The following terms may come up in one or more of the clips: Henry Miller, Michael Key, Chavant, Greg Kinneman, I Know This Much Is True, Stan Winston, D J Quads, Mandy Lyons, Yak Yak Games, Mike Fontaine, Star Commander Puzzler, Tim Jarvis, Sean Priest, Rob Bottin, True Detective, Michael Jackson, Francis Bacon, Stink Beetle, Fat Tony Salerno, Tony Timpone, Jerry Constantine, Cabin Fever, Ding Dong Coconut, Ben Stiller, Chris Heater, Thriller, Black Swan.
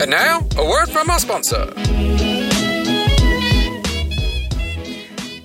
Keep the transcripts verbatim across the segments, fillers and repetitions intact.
And now, a word from our sponsor.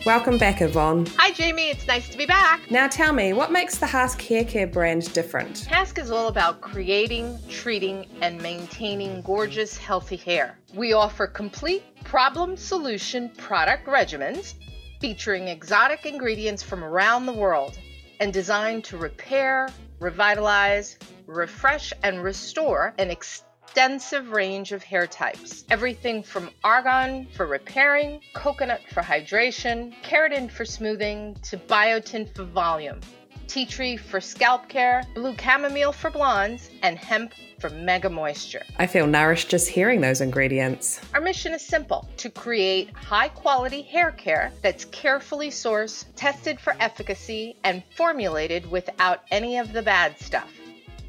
Welcome back, Yvonne. Hi, Jamie. It's nice to be back. Now tell me, what makes the Hask Hair Care brand different? Hask is all about creating, treating, and maintaining gorgeous, healthy hair. We offer complete problem solution product regimens featuring exotic ingredients from around the world and designed to repair, revitalize, refresh, and restore an extensive extensive range of hair types. Everything from argan for repairing, coconut for hydration, keratin for smoothing, to biotin for volume, tea tree for scalp care, blue chamomile for blondes, and hemp for mega moisture. I feel nourished just hearing those ingredients. Our mission is simple: to create high-quality hair care that's carefully sourced, tested for efficacy, and formulated without any of the bad stuff,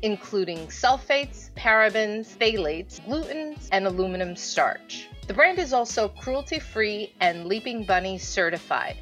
including sulfates, parabens, phthalates, glutens, and aluminum starch. The brand is also cruelty-free and Leaping Bunny certified.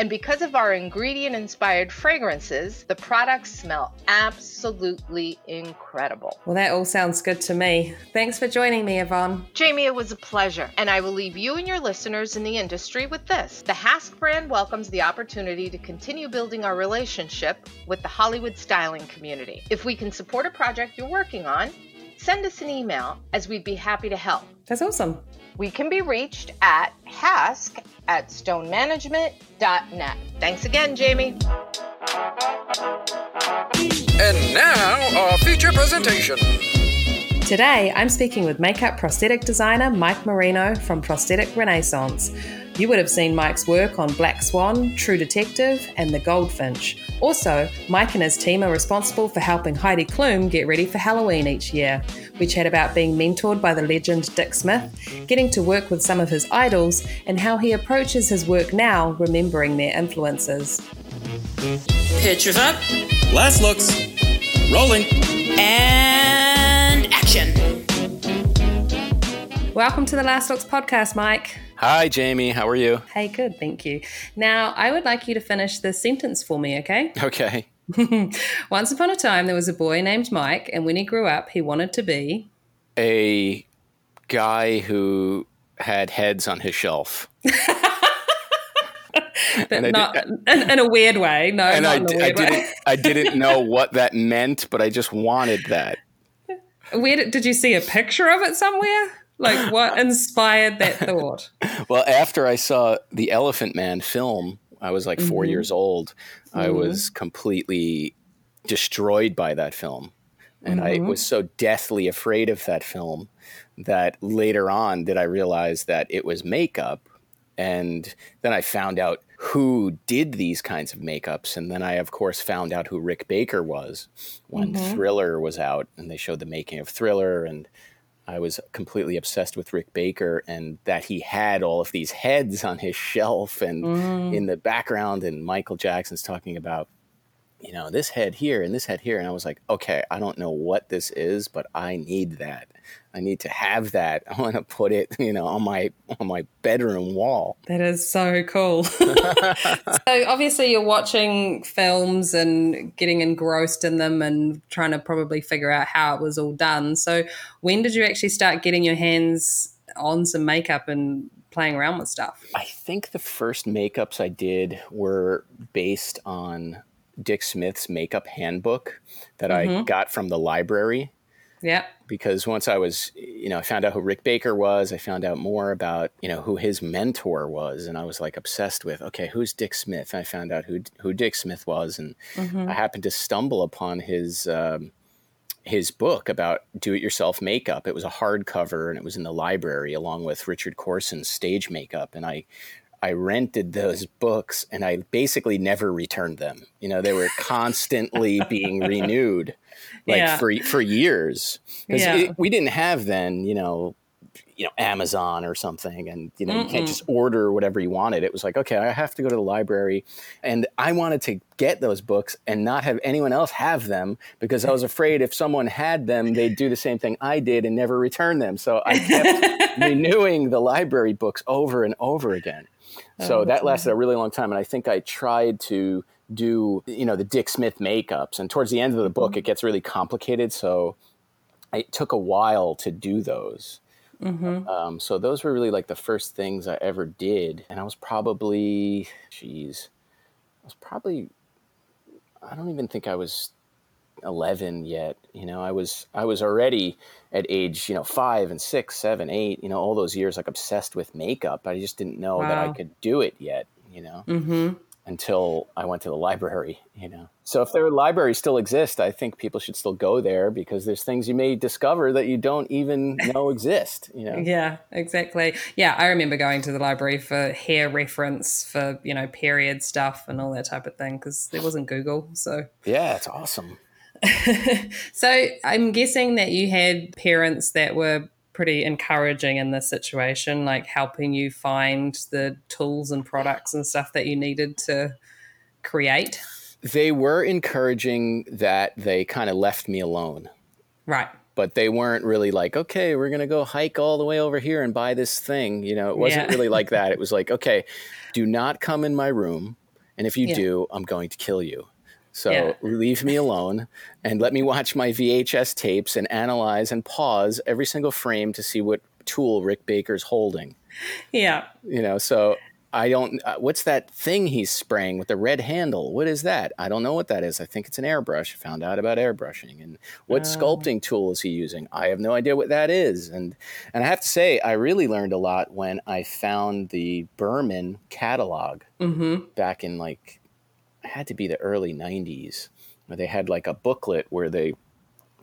And because of our ingredient-inspired fragrances, the products smell absolutely incredible. Well, that all sounds good to me. Thanks for joining me, Yvonne. Jamie, it was a pleasure. And I will leave you and your listeners in the industry with this. The Hask brand welcomes the opportunity to continue building our relationship with the Hollywood styling community. If we can support a project you're working on, send us an email, as we'd be happy to help. That's awesome. We can be reached at hask at stone management dot net. Thanks again, Jamie. And now, our feature presentation. Today, I'm speaking with makeup prosthetic designer Mike Marino from Prosthetic Renaissance. You would have seen Mike's work on Black Swan, True Detective, and The Goldfinch. Also, Mike and his team are responsible for helping Heidi Klum get ready for Halloween each year. We chat about being mentored by the legend Dick Smith, getting to work with some of his idols, and how he approaches his work now, remembering their influences. Pictures up. Last looks. Rolling. And action. Welcome to the Last Looks podcast, Mike. Hi, Jamie. How are you? Hey, good. Thank you. Now, I would like you to finish this sentence for me, okay? Okay. Once upon a time, there was a boy named Mike, and when he grew up, he wanted to be... a guy who had heads on his shelf. But not did, in, in a weird way. No, and not I, in a weird I, way. Didn't, I didn't know what that meant, but I just wanted that. Where did, did you see a picture of it somewhere? Like, what inspired that thought? Well, after I saw The Elephant Man film, I was like four mm-hmm. years old. Mm-hmm. I was completely destroyed by that film. And mm-hmm. I was so deathly afraid of that film that later on did I realize that it was makeup. And then I found out who did these kinds of makeups. And then I, of course, found out who Rick Baker was when mm-hmm. Thriller was out. And they showed the making of Thriller, and I was completely obsessed with Rick Baker and that he had all of these heads on his shelf and mm. in the background, and Michael Jackson's talking about, you know, this head here and this head here. And I was like, okay, I don't know what this is, but I need that. I need to have that. I want to put it, you know, on my on my bedroom wall. That is so cool. So obviously you're watching films and getting engrossed in them and trying to probably figure out how it was all done. So when did you actually start getting your hands on some makeup and playing around with stuff? I think the first makeups I did were based on Dick Smith's makeup handbook that mm-hmm. I got from the library. Yeah. Because once I was, you know, I found out who Rick Baker was, I found out more about, you know, who his mentor was. And I was like obsessed with, okay, who's Dick Smith? And I found out who who Dick Smith was. And mm-hmm. I happened to stumble upon his um, his book about do-it-yourself makeup. It was a hardcover and it was in the library along with Richard Corson's Stage Makeup. And I I rented those books and I basically never returned them. You know, they were constantly being renewed, like yeah. for for years. Because yeah. we didn't have then, you know, you know, Amazon or something. And, you know, Mm-mm. you can't just order whatever you wanted. It was like, okay, I have to go to the library. And I wanted to get those books and not have anyone else have them because I was afraid if someone had them, they'd do the same thing I did and never return them. So I kept renewing the library books over and over again. So that lasted a really long time. And I think I tried to do, you know, the Dick Smith makeups. And towards the end of the book, mm-hmm. it gets really complicated. So it took a while to do those. Mm-hmm. Um, so those were really like the first things I ever did. And I was probably, geez, I was probably, I don't even think I was eleven yet. You know, I was, I was already at age, you know, five and six, seven, eight, you know, all those years, like obsessed with makeup. I just didn't know wow. that I could do it yet, you know, mm-hmm. until I went to the library, you know. So if their libraries still exist, I think people should still go there because there's things you may discover that you don't even know exist, you know. Yeah, exactly. Yeah, I remember going to the library for hair reference, for, you know, period stuff and all that type of thing because there wasn't Google, so. Yeah, it's awesome. So I'm guessing that you had parents that were pretty encouraging in this situation, like helping you find the tools and products and stuff that you needed to create. They were encouraging that they kind of left me alone. Right. But they weren't really like, okay, we're going to go hike all the way over here and buy this thing. You know, it wasn't yeah. really like that. It was like, okay, do not come in my room. And if you yeah. do, I'm going to kill you. So yeah. leave me alone and let me watch my V H S tapes and analyze and pause every single frame to see what tool Rick Baker's holding. Yeah. You know, so I don't uh, – what's that thing he's spraying with the red handle? What is that? I don't know what that is. I think it's an airbrush. I found out about airbrushing. And what oh. sculpting tool is he using? I have no idea what that is. And, and I have to say I really learned a lot when I found the Berman catalog mm-hmm. back in like – it had to be the early nineties, where they had like a booklet where they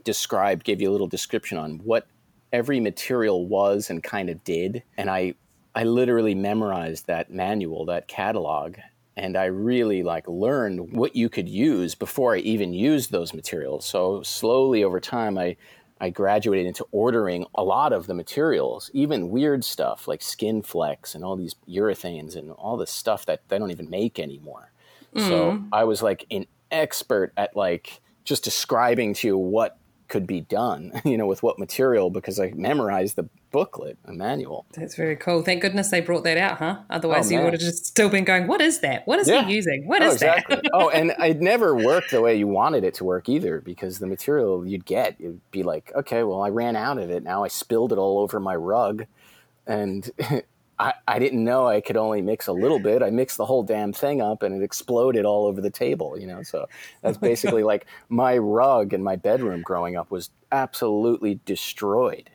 described, gave you a little description on what every material was and kind of did. And I, I literally memorized that manual, that catalog. And I really like learned what you could use before I even used those materials. So slowly over time, I, I graduated into ordering a lot of the materials, even weird stuff like skin flex and all these urethanes and all this stuff that they don't even make anymore. So mm. I was like an expert at like just describing to you what could be done, you know, with what material, because I memorized the booklet, a manual. That's very cool. Thank goodness they brought that out, huh? Otherwise oh, you man. would have just still been going, what is that? What is yeah. he using? What oh, is exactly. that? Oh, and it never worked the way you wanted it to work either, because the material you'd get, it'd be like, okay, well, I ran out of it. Now I spilled it all over my rug and... I, I didn't know I could only mix a little bit. I mixed the whole damn thing up and it exploded all over the table, you know? So that's basically like my rug in my bedroom growing up was absolutely destroyed.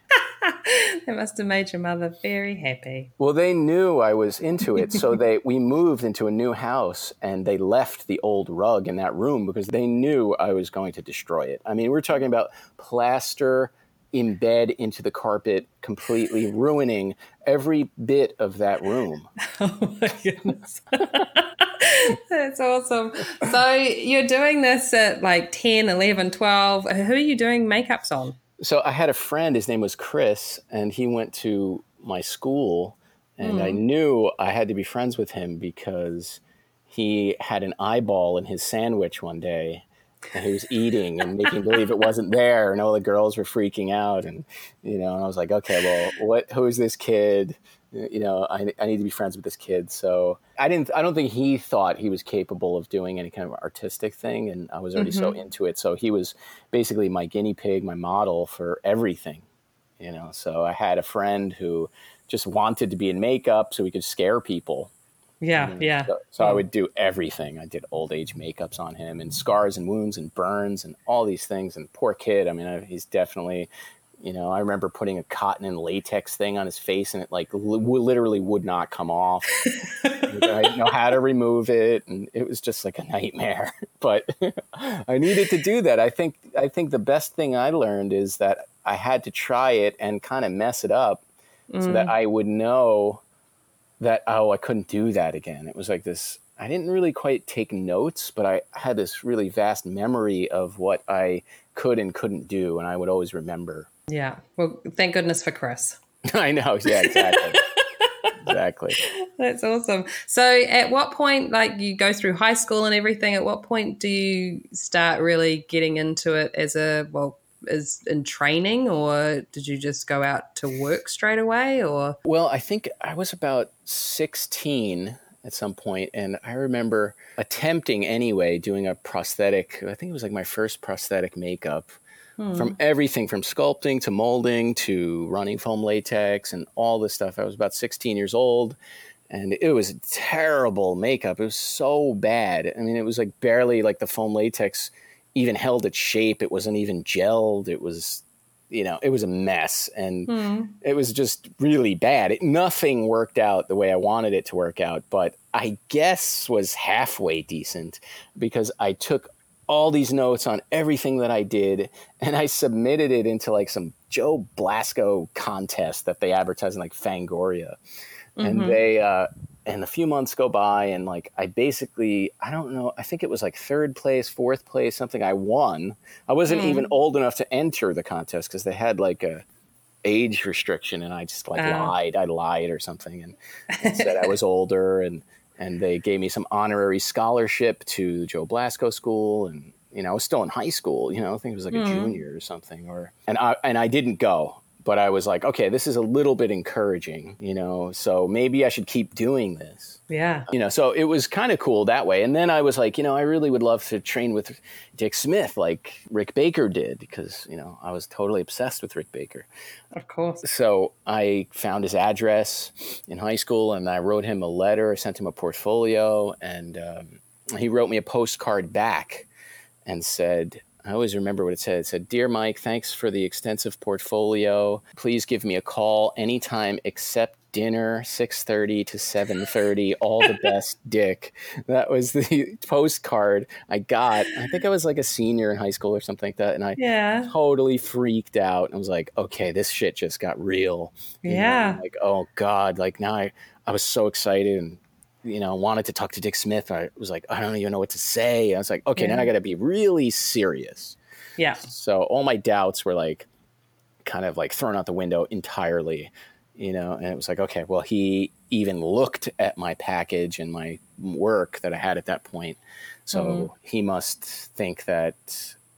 That must have made your mother very happy. Well, they knew I was into it. So they we moved into a new house and they left the old rug in that room because they knew I was going to destroy it. I mean, we're talking about plaster, embed into the carpet, completely ruining every bit of that room. Oh my goodness. That's awesome. So you're doing this at like ten, eleven, twelve. Who are you doing makeups on? So I had a friend, his name was Chris, and he went to my school and mm. I knew I had to be friends with him because he had an eyeball in his sandwich one day. And he was eating and making believe it wasn't there, and all the girls were freaking out, and you know, and I was like, okay, well, what? Who is this kid? You know, I I need to be friends with this kid. So I didn't. I don't think he thought he was capable of doing any kind of artistic thing, and I was already mm-hmm. so into it. So he was basically my guinea pig, my model for everything. You know, so I had a friend who just wanted to be in makeup so we could scare people. Yeah, you know, yeah. So, so yeah. I would do everything. I did old age makeups on him and scars and wounds and burns and all these things. And poor kid. I mean, I, he's definitely, you know, I remember putting a cotton and latex thing on his face and it like li- literally would not come off. I didn't know how to remove it. And it was just like a nightmare. But I needed to do that. I think I think the best thing I learned is that I had to try it and kind of mess it up mm. so that I would know that, oh, I couldn't do that again. It was like this, I didn't really quite take notes, but I had this really vast memory of what I could and couldn't do, and I would always remember. Yeah. Well, thank goodness for Chris. I know. Yeah, exactly. Exactly. That's awesome. So at what point, like you go through high school and everything, at what point do you start really getting into it as a, well, as in training, or did you just go out to work straight away? Or Well, I think I was about sixteen at some point, and I remember attempting anyway, doing a prosthetic, I think it was like my first prosthetic makeup. Hmm. From everything from sculpting to molding to running foam latex and all this stuff. I was about sixteen years old, and it was terrible makeup. It was so bad. I mean, it was like barely like the foam latex even held its shape. It wasn't even gelled. It was, you know, it was a mess, and hmm. it was just really bad. It, nothing worked out the way I wanted it to work out, but I guess was halfway decent because I took all these notes on everything that I did, and I submitted it into like some Joe Blasco contest that they advertise in like Fangoria. Mm-hmm. And they, uh, and a few months go by, and like I basically, I don't know, I think it was like third place, fourth place, something. I won. I wasn't mm. even old enough to enter the contest because they had like a age restriction, and I just like oh. lied. I lied or something and, and said I was older, and And they gave me some honorary scholarship to Joe Blasco School. And, you know, I was still in high school, you know, I think it was like mm. a junior or something. Or and I and I didn't go, but I was like, okay, this is a little bit encouraging, you know, so maybe I should keep doing this. Yeah. You know, so it was kind of cool that way. And then I was like, you know, I really would love to train with Dick Smith like Rick Baker did, because, you know, I was totally obsessed with Rick Baker. Of course. So I found his address in high school, and I wrote him a letter. I sent him a portfolio, and um, he wrote me a postcard back and said, I always remember what it said. It said, "Dear Mike, thanks for the extensive portfolio. Please give me a call anytime except dinner, six thirty to seven thirty. All the best, Dick." That was the postcard I got. I think I was like a senior in high school or something like that. And I yeah. totally freaked out. I was like, okay, this shit just got real. You yeah. know, like, oh God, like now I, I was so excited and, you know, wanted to talk to Dick Smith. I was like, I don't even know what to say. I was like, okay, yeah. now I got to be really serious. Yeah. So all my doubts were like kind of like thrown out the window entirely, you know, and it was like, okay, well, he even looked at my package and my work that I had at that point. So mm-hmm. he must think that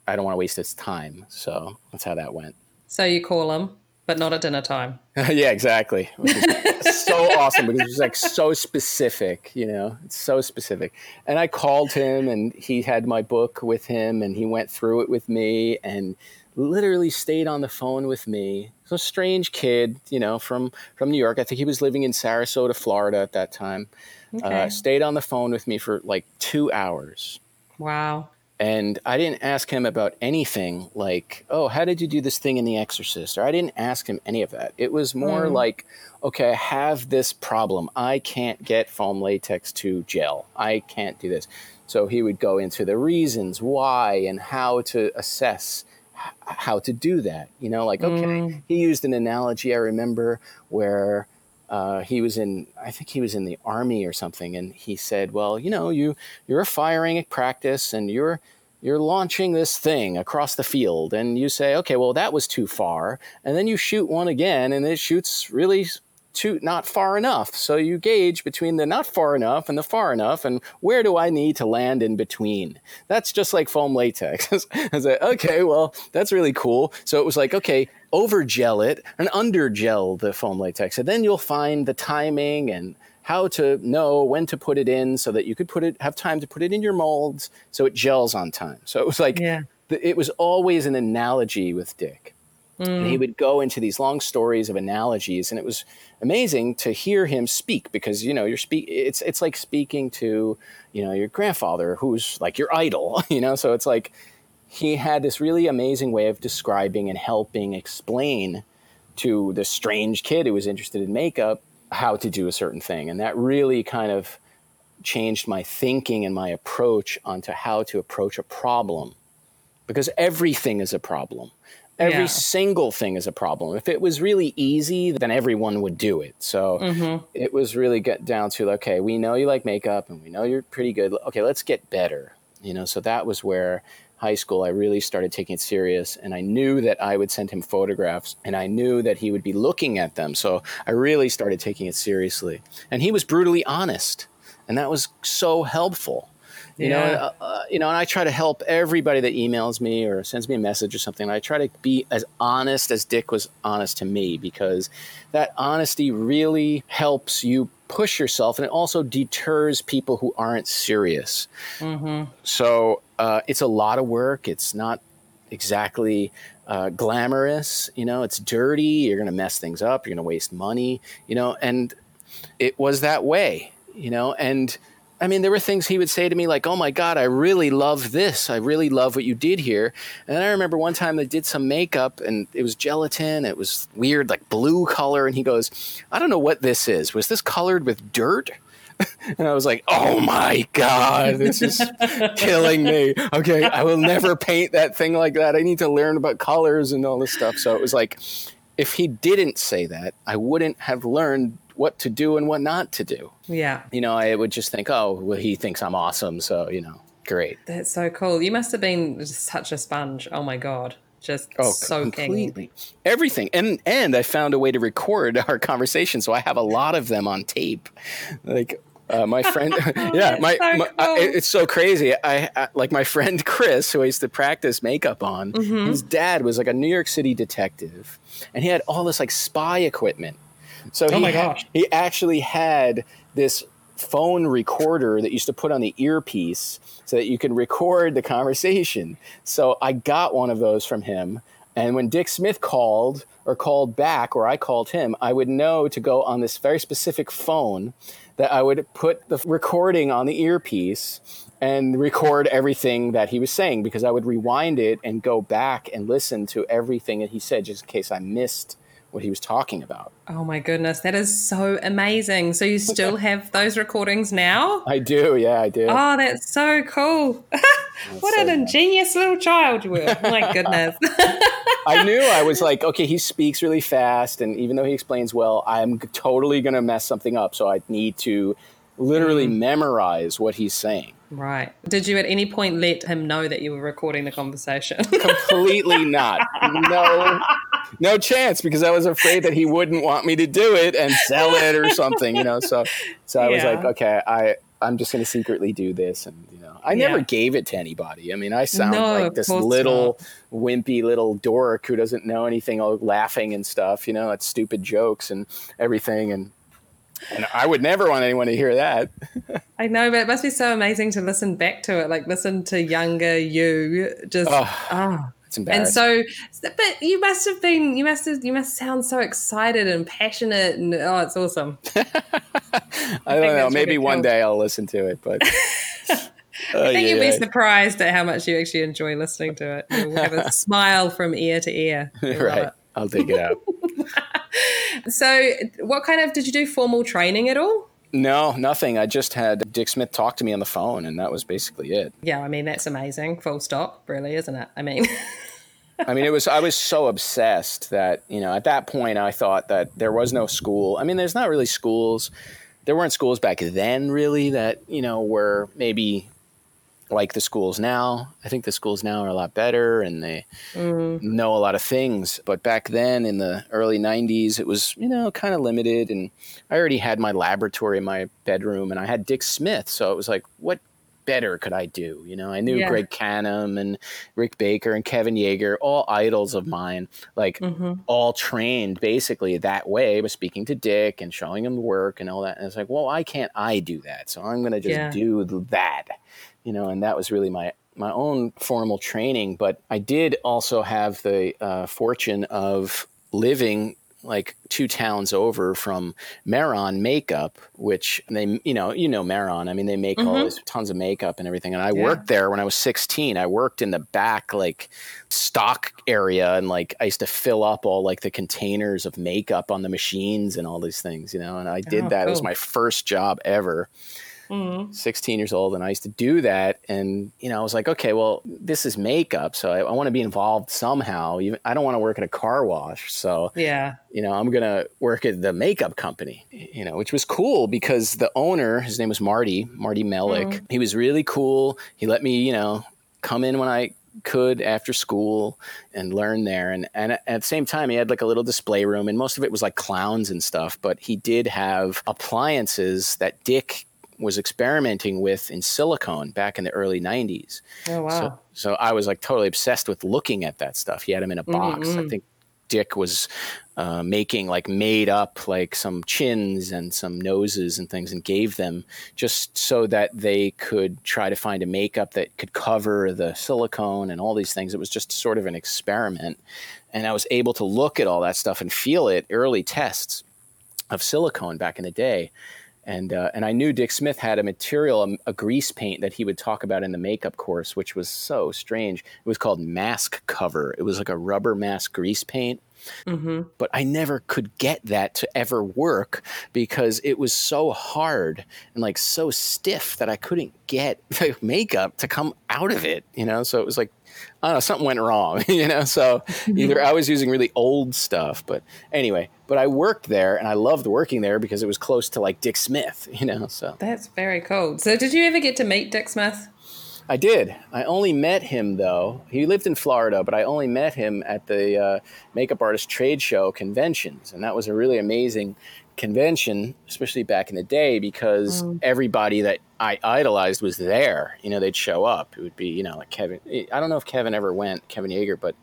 I don't want to waste his time. So that's how that went. So you call him, but not at dinner time. Yeah, exactly. Which is so awesome because it's like so specific, you know, it's so specific. And I called him, and he had my book with him, and he went through it with me and literally stayed on the phone with me. So a strange kid, you know, from, from New York. I think he was living in Sarasota, Florida at that time. Okay. Uh, stayed on the phone with me for like two hours. Wow. And I didn't ask him about anything like, oh, how did you do this thing in The Exorcist? Or I didn't ask him any of that. It was more mm. like, okay, I have this problem. I can't get foam latex to gel. I can't do this. So he would go into the reasons why and how to assess h- how to do that. You know, like, okay, mm. he used an analogy I remember where Uh, he was in, I think he was in the army or something. And he said, well, you know, you, you're firing at practice and you're, you're launching this thing across the field, and you say, okay, well, that was too far. And then you shoot one again, and it shoots really too, not far enough. So you gauge between the not far enough and the far enough. And where do I need to land in between? That's just like foam latex. I was like, okay, well, that's really cool. So it was like, okay, over gel it and under gel the foam latex, and then you'll find the timing and how to know when to put it in so that you could put it, have time to put it in your molds so it gels on time. So it was like, yeah. it was always an analogy with Dick. Mm. And he would go into these long stories of analogies, and it was amazing to hear him speak because, you know, you're speak. It's it's like speaking to, you know, your grandfather who's like your idol, you know. So it's like he had this really amazing way of describing and helping explain to this strange kid who was interested in makeup how to do a certain thing, and that really kind of changed my thinking and my approach onto how to approach a problem. because everything is a problem. Every yeah. single thing is a problem. If it was really easy, then everyone would do it. So mm-hmm. it was really get down to, okay, we know you like makeup and we know you're pretty good. Okay, let's get better. You know, so that was where high school, I really started taking it serious. And I knew that I would send him photographs and I knew that he would be looking at them. So I really started taking it seriously. And he was brutally honest. And that was so helpful. You yeah. know, uh, you know, and I try to help everybody that emails me or sends me a message or something. I try to be as honest as Dick was honest to me, because that honesty really helps you push yourself, and it also deters people who aren't serious. Mm-hmm. So uh, it's a lot of work. It's not exactly uh, glamorous. You know, it's dirty. You're going to mess things up. You're going to waste money. You know, and it was that way. You know, and. I mean, there were things he would say to me like, oh, my God, I really love this. I really love what you did here. And I remember one time they did some makeup and it was gelatin. It was weird, like blue color. And he goes, I don't know what this is. Was this colored with dirt? And I was like, oh, my God, this is killing me. OK, I will never paint that thing like that. I need to learn about colors and all this stuff. So it was like, if he didn't say that, I wouldn't have learned what to do and what not to do. Yeah. You know, I would just think, oh, well, he thinks I'm awesome. So, you know, great. That's so cool. You must have been such a sponge. Oh, my God. Just oh, soaking. Completely. Everything. And and I found a way to record our conversation. So I have a lot of them on tape. Like uh, my friend. yeah. my, so my cool. I, It's so crazy. I, I like my friend Chris, who I used to practice makeup on. Mm-hmm. His dad was like a New York City detective. And he had all this like spy equipment. So oh he, my gosh. he actually had this phone recorder that used to put on the earpiece so that you could record the conversation. So I got one of those from him. And when Dick Smith called or called back or I called him, I would know to go on this very specific phone that I would put the recording on the earpiece and record everything that he was saying, because I would rewind it and go back and listen to everything that he said just in case I missed what he was talking about. Oh my goodness, that is so amazing. So you still have those recordings now? I do, yeah, I do. Oh, that's so cool. That's what so an ingenious nice. Little child you were. My goodness. I knew, I was like, okay, he speaks really fast, and even though he explains well, I'm totally going to mess something up, so I need to literally mm. memorize what he's saying. Right. Did you at any point let him know that you were recording the conversation? Completely not. No. No chance, because I was afraid that he wouldn't want me to do it and sell it or something, you know. So so I yeah. was like, okay, I, I'm just going to secretly do this. And, you know, I yeah. never gave it to anybody. I mean, I sound no, like this little not. wimpy little dork who doesn't know anything, all laughing and stuff, you know, at stupid jokes and everything. And And I would never want anyone to hear that. I know, but it must be so amazing to listen back to it, like listen to younger you just oh. oh. And so, but you must have been, you must have, you must sound so excited and passionate, and oh, it's awesome. I, I don't know. Maybe one day I'll listen to it, but oh, I think yeah, you'll yeah. be surprised at how much you actually enjoy listening to it. You'll have a smile from ear to ear. You'll right. I'll dig it out. So, what kind of did you do formal training at all? No, nothing. I just had Dick Smith talk to me on the phone, and that was basically it. Yeah, I mean, that's amazing. Full stop, really, isn't it? I mean, I mean, it was. I was so obsessed that, you know, at that point, I thought that there was no school. I mean, there's not really schools. There weren't schools back then, really, that, you know, were maybe like the schools now. I think the schools now are a lot better and they mm. know a lot of things. But back then in the early nineties, it was, you know, kind of limited. And I already had my laboratory in my bedroom and I had Dick Smith. So it was like, what better could I do? You know, I knew yeah. Greg Canham and Rick Baker and Kevin Yeager, all idols of mine, like mm-hmm. all trained basically that way, was speaking to Dick and showing him the work and all that. And it's like, well, why can't I do that? So I'm going to just yeah. do that. You know, and that was really my, my own formal training. But I did also have the uh, fortune of living like two towns over from Mehron Makeup, which they, you know, you know Mehron. I mean, they make mm-hmm. all these tons of makeup and everything. And I yeah. worked there when I was sixteen. I worked in the back like stock area, and like I used to fill up all like the containers of makeup on the machines and all these things, you know, and I did oh, that. Cool. It was my first job ever. mm-hmm. sixteen years old, and I used to do that. And, you know, I was like, okay, well, this is makeup, so I, I want to be involved somehow. Even, I don't want to work at a car wash. So, yeah, you know, I'm going to work at the makeup company, you know, which was cool because the owner, his name was Marty, Marty Mellick. Mm-hmm. He was really cool. He let me, you know, come in when I could after school and learn there. And, and at the same time, he had like a little display room, and most of it was like clowns and stuff, but he did have appliances that Dick was experimenting with in silicone back in the early nineties. Oh, wow. So, so I was like totally obsessed with looking at that stuff. He had him in a box. Mm-hmm. I think Dick was uh, making like made up like some chins and some noses and things, and gave them just so that they could try to find a makeup that could cover the silicone and all these things. It was just sort of an experiment. And I was able to look at all that stuff and feel it, early tests of silicone back in the day. And uh, and I knew Dick Smith had a material, a, a grease paint that he would talk about in the makeup course, which was so strange. It was called mask cover. It was like a rubber mask grease paint. Mm-hmm. But I never could get that to ever work because it was so hard and like so stiff that I couldn't get the makeup to come out of it, you know? So it was like, I don't know, something went wrong, you know? So either I was using really old stuff, but anyway, but I worked there and I loved working there because it was close to like Dick Smith, you know? So that's very cool. So did you ever get to meet Dick Smith? I did. I only met him, though. He lived in Florida, but I only met him at the uh, makeup artist trade show conventions. And that was a really amazing convention, especially back in the day, because mm. everybody that I idolized was there. You know, they'd show up. It would be, you know, like Kevin. I don't know if Kevin ever went, Kevin Yeager, but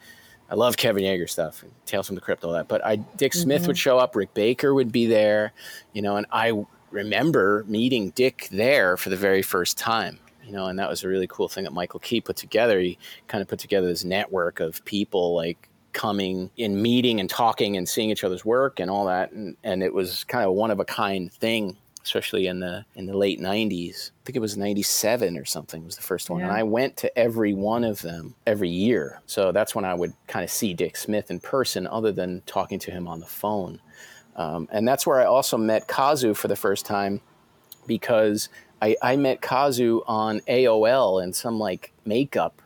I love Kevin Yeager stuff, Tales from the Crypt, all that. But I, Dick Smith mm-hmm. would show up. Rick Baker would be there, you know, and I remember meeting Dick there for the very first time. You know, and that was a really cool thing that Michael Key put together. He kind of put together this network of people like coming and meeting and talking and seeing each other's work and all that. And, and it was kind of a one of a kind thing, especially in the in the late nineties. I think it was ninety-seven or something was the first one. Yeah. And I went to every one of them every year. So that's when I would kind of see Dick Smith in person other than talking to him on the phone. Um, and that's where I also met Kazu for the first time, because I, I met Kazu on A O L in some like makeup,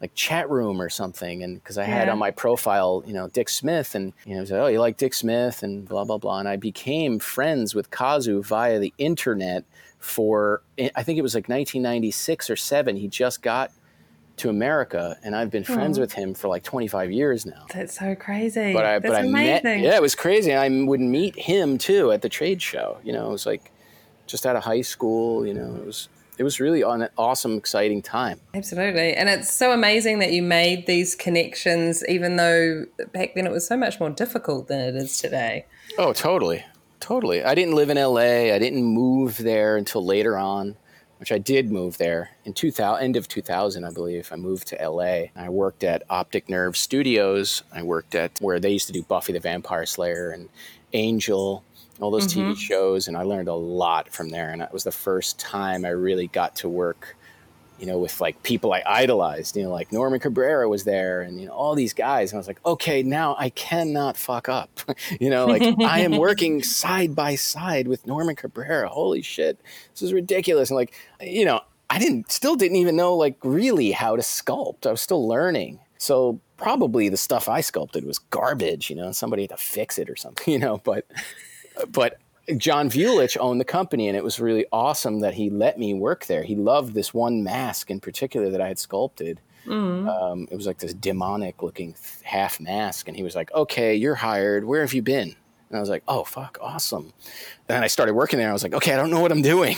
like chat room or something. And because I yeah. had on my profile, you know, Dick Smith, and, you know, said, oh, you like Dick Smith and blah, blah, blah. And I became friends with Kazu via the internet for, I think it was like nineteen ninety-six or seven. He just got to America, and I've been oh. friends with him for like twenty-five years now. That's so crazy. But I, That's but I met, yeah, it was crazy. And I would meet him too at the trade show. You know, it was like, just out of high school, you know, it was it was really an awesome, exciting time. Absolutely. And it's so amazing that you made these connections, even though back then it was so much more difficult than it is today. Oh, totally. Totally. I didn't live in L A. I didn't move there until later on, which I did move there in two thousand, end of two thousand, I believe. I moved to L A. I worked at Optic Nerve Studios. I worked at where they used to do Buffy the Vampire Slayer and Angel, all those mm-hmm. T V shows, and I learned a lot from there. And that was the first time I really got to work, you know, with like people I idolized, you know, like Norman Cabrera was there and, you know, all these guys. And I was like, okay, now I cannot fuck up. You know, like I am working side by side with Norman Cabrera. Holy shit, this is ridiculous. And like, you know, I didn't still didn't even know like really how to sculpt. I was still learning. So probably the stuff I sculpted was garbage, you know, somebody had to fix it or something, you know, but... But John Vulich owned the company, and it was really awesome that he let me work there. He loved this one mask in particular that I had sculpted. Mm-hmm. Um, it was like this demonic-looking half mask, and he was like, okay, you're hired. Where have you been? And I was like, oh, fuck, awesome. And then I started working there, and I was like, okay, I don't know what I'm doing.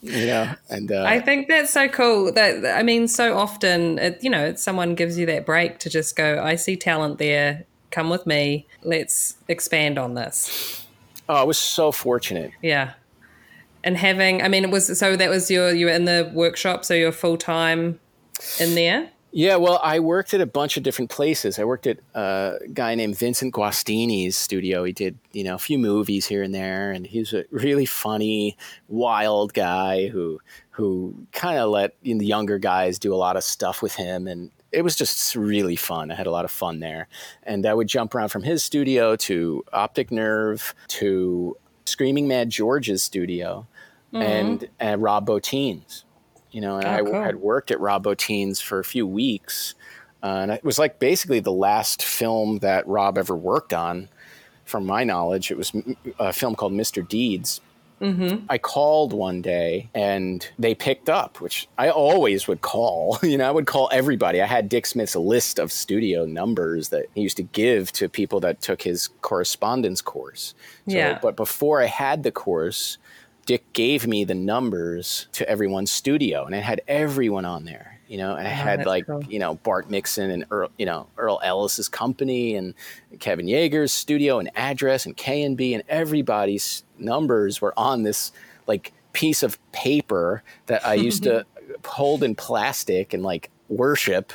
You know, and uh, I think that's so cool. That I mean, so often, it, you know, someone gives you that break to just go, I see talent there. Come with me. Let's expand on this. Oh, I was so fortunate. Yeah. And having, I mean, it was, so that was your, you were in the workshop, so you're full time in there? Yeah, well, I worked at a bunch of different places. I worked at a guy named Vincent Guastini's studio. He did, you know, a few movies here and there, and he's a really funny, wild guy who, who kind of let you know, the younger guys do a lot of stuff with him, and it was just really fun. I had a lot of fun there. And I would jump around from his studio to Optic Nerve to Screaming Mad George's studio. mm-hmm. and uh, Rob Bottin's. You know, and oh, I cool. had worked at Rob Bottin's for a few weeks, uh, and it was like basically the last film that Rob ever worked on, from my knowledge. It was a film called Mister Deeds. Mm-hmm. I called one day and they picked up, which I always would call. You know, I would call everybody. I had Dick Smith's list of studio numbers that he used to give to people that took his correspondence course. So, yeah. But before I had the course, Dick gave me the numbers to everyone's studio, and it had everyone on there. You know, and I had oh, like, cool. you know, Bart Nixon and, Earl, you know, Earl Ellis's company and Kevin Yeager's studio and address and K and B, and everybody's numbers were on this like piece of paper that I used to hold in plastic and like worship,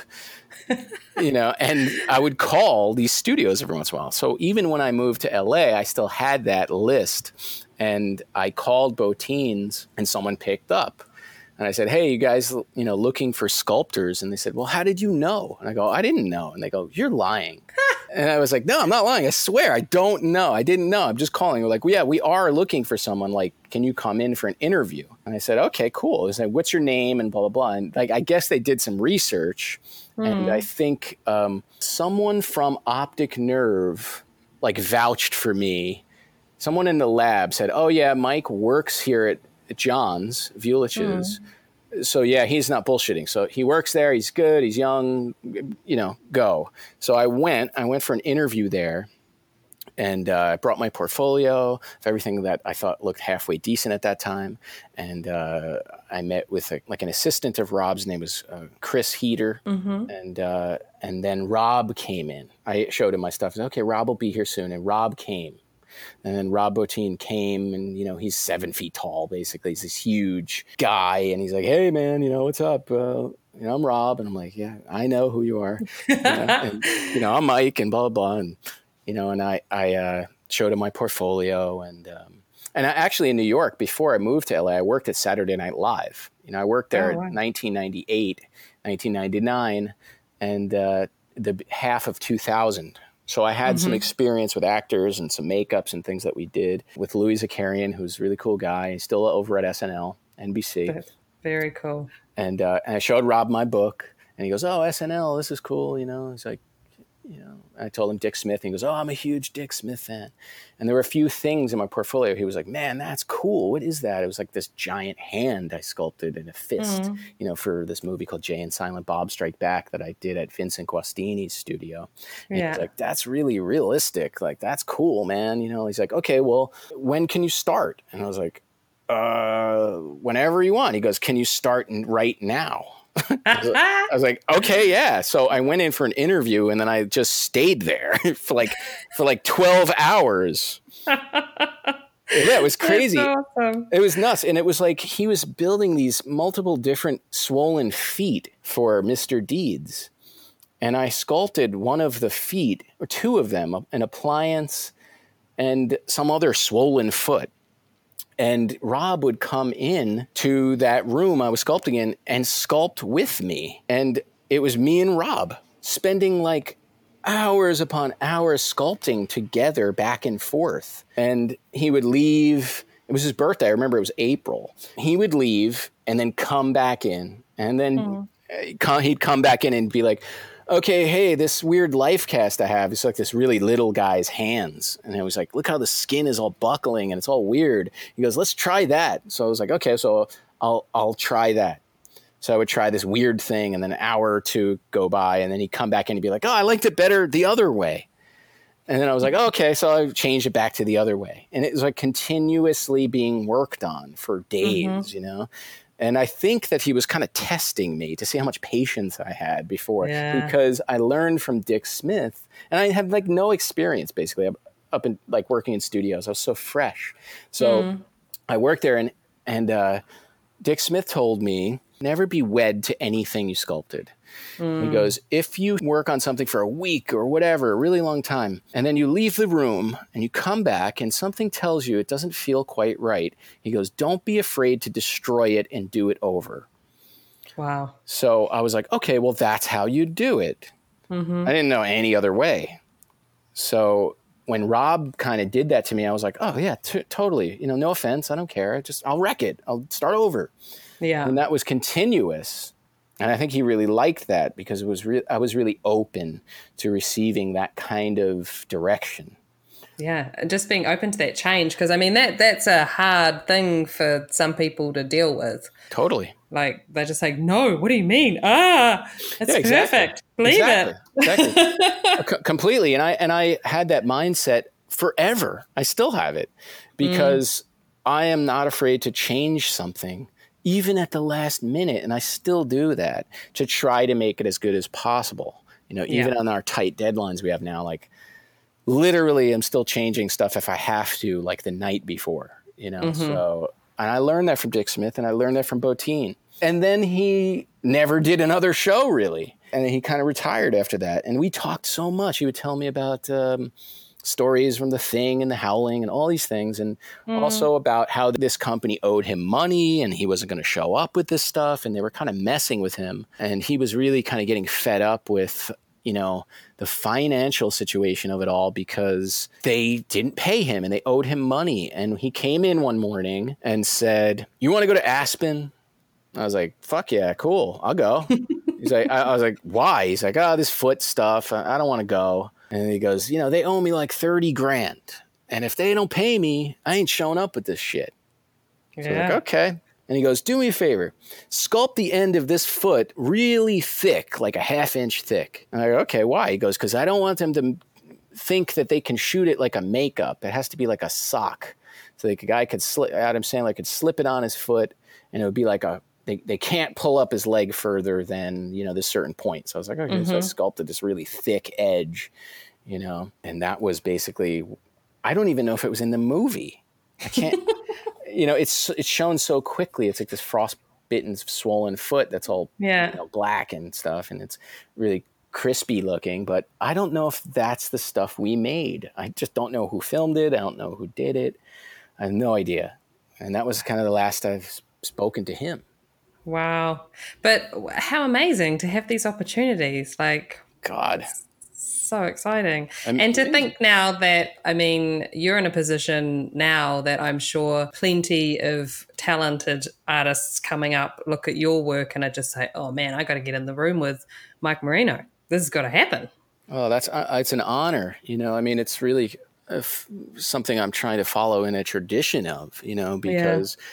you know, and I would call these studios every once in a while. So even when I moved to L A, I still had that list, and I called Bottin's and someone picked up. And I said, hey, you guys, you know, looking for sculptors. And they said, well, how did you know? And I go, I didn't know. And they go, you're lying. And I was like, no, I'm not lying. I swear, I don't know. I didn't know. I'm just calling. We're like, well, yeah, we are looking for someone. Like, can you come in for an interview? And I said, okay, cool. They said, what's your name? And blah, blah, blah. And like, I guess they did some research. Mm. And I think um, someone from Optic Nerve, like, vouched for me. Someone in the lab said, oh, yeah, Mike works here at John's, Vulich's. Mm. So yeah, he's not bullshitting. So he works there. He's good. He's young, you know, go. So I went, I went for an interview there, and uh, I brought my portfolio of everything that I thought looked halfway decent at that time. And uh, I met with a, like an assistant of Rob's. Name was uh, Chris Heater. Mm-hmm. And, uh, and then Rob came in. I showed him my stuff. I said, okay, Rob will be here soon. And Rob came. And then Rob Bottin came, and, you know, he's seven feet tall, basically. He's this huge guy. And he's like, hey, man, you know, what's up? Uh, you know, I'm Rob. And I'm like, yeah, I know who you are. You know, and, you know, I'm Mike and blah, blah, blah. And, you know, and I, I uh, showed him my portfolio. And um, and I actually in New York, before I moved to L A, I worked at Saturday Night Live. You know, I worked there oh, wow. in nineteen ninety-eight, nineteen ninety-nine, and uh, the half of two thousand. So I had mm-hmm. some experience with actors and some makeups and things that we did with Louis Zakarian, who's a really cool guy. He's still over at S N L, N B C. That's very cool. And, uh, and I showed Rob my book, and he goes, oh, S N L, this is cool. You know, he's like, you know, I told him Dick Smith, and he goes, oh, I'm a huge Dick Smith fan. And there were a few things in my portfolio. He was like, man, that's cool. What is that? It was like this giant hand I sculpted in a fist, mm-hmm. you know, for this movie called Jay and Silent Bob Strike Back that I did at Vincent Guastini's studio. And yeah. He's like, that's really realistic. Like, that's cool, man. You know, he's like, okay, well, when can you start? And I was like, uh, whenever you want. He goes, can you start right now? I was like, okay, yeah. So I went in for an interview, and then I just stayed there for like for like twelve hours. Yeah, it was crazy. That's awesome. It was nuts. And it was like he was building these multiple different swollen feet for Mister Deeds. And I sculpted one of the feet, or two of them, an appliance and some other swollen foot. And Rob would come in to that room I was sculpting in and sculpt with me. And it was me and Rob spending like hours upon hours sculpting together back and forth. And he would leave. It was his birthday. I remember it was April. He would leave and then come back in. And then mm. he'd come back in and be like, okay, hey, this weird life cast I have, it's like this really little guy's hands. And I was like, look how the skin is all buckling and it's all weird. He goes, let's try that. So I was like, okay, so I'll I'll try that. So I would try this weird thing, and then an hour or two go by, and then he'd come back in and be like, oh, I liked it better the other way. And then I was like, oh, okay, so I changed it back to the other way. And it was like continuously being worked on for days, mm-hmm. you know? And I think that he was kind of testing me to see how much patience I had before, yeah. because I learned from Dick Smith, and I had like no experience basically up in like working in studios. I was so fresh. So mm. I worked there, and, and uh, Dick Smith told me, never be wed to anything you sculpted. Mm. He goes, if you work on something for a week or whatever, a really long time, and then you leave the room and you come back and something tells you it doesn't feel quite right, he goes, don't be afraid to destroy it and do it over. Wow. So I was like, okay, well, that's how you do it. Mm-hmm. I didn't know any other way. So when Rob kind of did that to me, I was like, oh yeah, t- totally. You know, no offense. I don't care. I just, I'll wreck it. I'll start over. Yeah. And that was continuous. And I think he really liked that because it was re- I was really open to receiving that kind of direction. Yeah, and just being open to that change, because I mean that that's a hard thing for some people to deal with. Totally. Like they're just like, no, what do you mean? Ah, it's yeah, exactly. perfect. Believe exactly. it. Exactly. C- completely. And I and I had that mindset forever. I still have it because mm. I am not afraid to change something, even at the last minute, and I still do that to try to make it as good as possible. You know, even yeah. on our tight deadlines we have now, like. Literally, I'm still changing stuff if I have to, like the night before, you know. Mm-hmm. So, and I learned that from Dick Smith, and I learned that from Bottin. And then he never did another show, really. And he kind of retired after that. And we talked so much. He would tell me about um, stories from The Thing and The Howling and all these things, and mm. also about how this company owed him money, and he wasn't going to show up with this stuff, and they were kind of messing with him. And he was really kind of getting fed up with, you know, the financial situation of it all because they didn't pay him and they owed him money. And he came in one morning and said, you want to go to Aspen? I was like, fuck yeah, cool. I'll go. He's like, I, I was like, why? He's like, oh, this foot stuff. I, I don't want to go. And he goes, you know, they owe me like thirty grand. And if they don't pay me, I ain't showing up with this shit. Yeah. So I'm like, okay. And he goes, do me a favor, sculpt the end of this foot really thick, like a half inch thick. And I go, okay, why? He goes, because I don't want them to think that they can shoot it like a makeup. It has to be like a sock. So the guy could slip, Adam Sandler could slip it on his foot and it would be like a, they, they can't pull up his leg further than, you know, this certain point. So I was like, okay, mm-hmm. so I sculpted this really thick edge, you know, and that was basically, I don't even know if it was in the movie. I can't. You know, it's it's shown so quickly. It's like this frostbitten, swollen foot that's all yeah. you know, black and stuff, and it's really crispy looking. But I don't know if that's the stuff we made. I just don't know who filmed it. I don't know who did it. I have no idea. And that was kind of the last I've spoken to him. Wow. But how amazing to have these opportunities. Like, God. So exciting. Um, and to yeah. think now that, I mean, you're in a position now that I'm sure plenty of talented artists coming up look at your work and I just say, oh man, I got to get in the room with Mike Marino. This has got to happen. Oh, that's, uh, it's an honor. You know, I mean, it's really uh, f- something I'm trying to follow in a tradition of, you know, because yeah.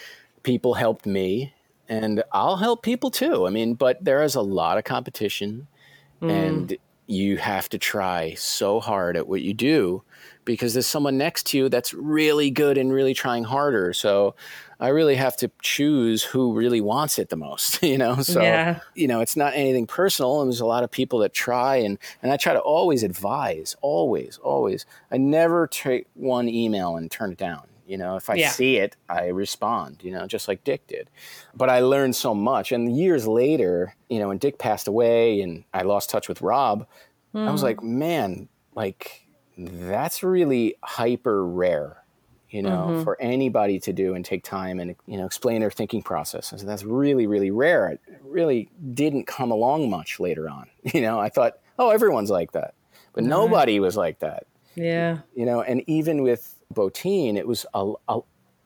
people helped me and I'll help people too. I mean, but there is a lot of competition mm. and you have to try so hard at what you do because there's someone next to you that's really good and really trying harder. So I really have to choose who really wants it the most, you know? So, yeah. you know, it's not anything personal. And there's a lot of people that try. And, and I try to always advise, always, always. I never take one email and turn it down. You know, if I yeah. see it, I respond, you know, just like Dick did. But I learned so much. And years later, you know, when Dick passed away and I lost touch with Rob, mm. I was like, man, like, that's really hyper rare, you know, mm-hmm. for anybody to do and take time and, you know, explain their thinking process. And so that's really, really rare. It really didn't come along much later on. You know, I thought, oh, everyone's like that. But mm-hmm. nobody was like that. Yeah. You know, and even with Bottin, it was a, a,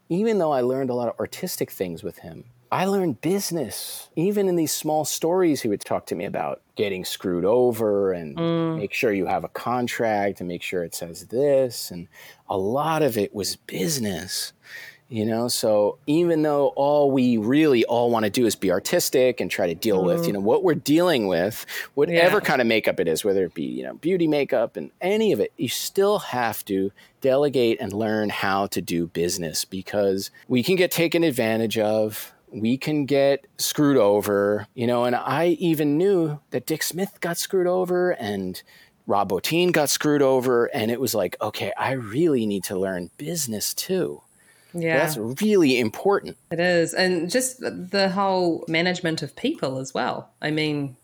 even though I learned a lot of artistic things with him, I learned business. Even in these small stories, he would talk to me about getting screwed over and mm. make sure you have a contract and make sure it says this. And a lot of it was business, you know? So even though all we really all want to do is be artistic and try to deal mm. with, you know, what we're dealing with, whatever yeah. kind of makeup it is, whether it be, you know, beauty makeup and any of it, you still have to delegate and learn how to do business because we can get taken advantage of. We can get screwed over, you know, and I even knew that Dick Smith got screwed over and Rob Bottin got screwed over. And it was like, okay, I really need to learn business too. Yeah. That's really important. It is. And just the whole management of people as well. I mean,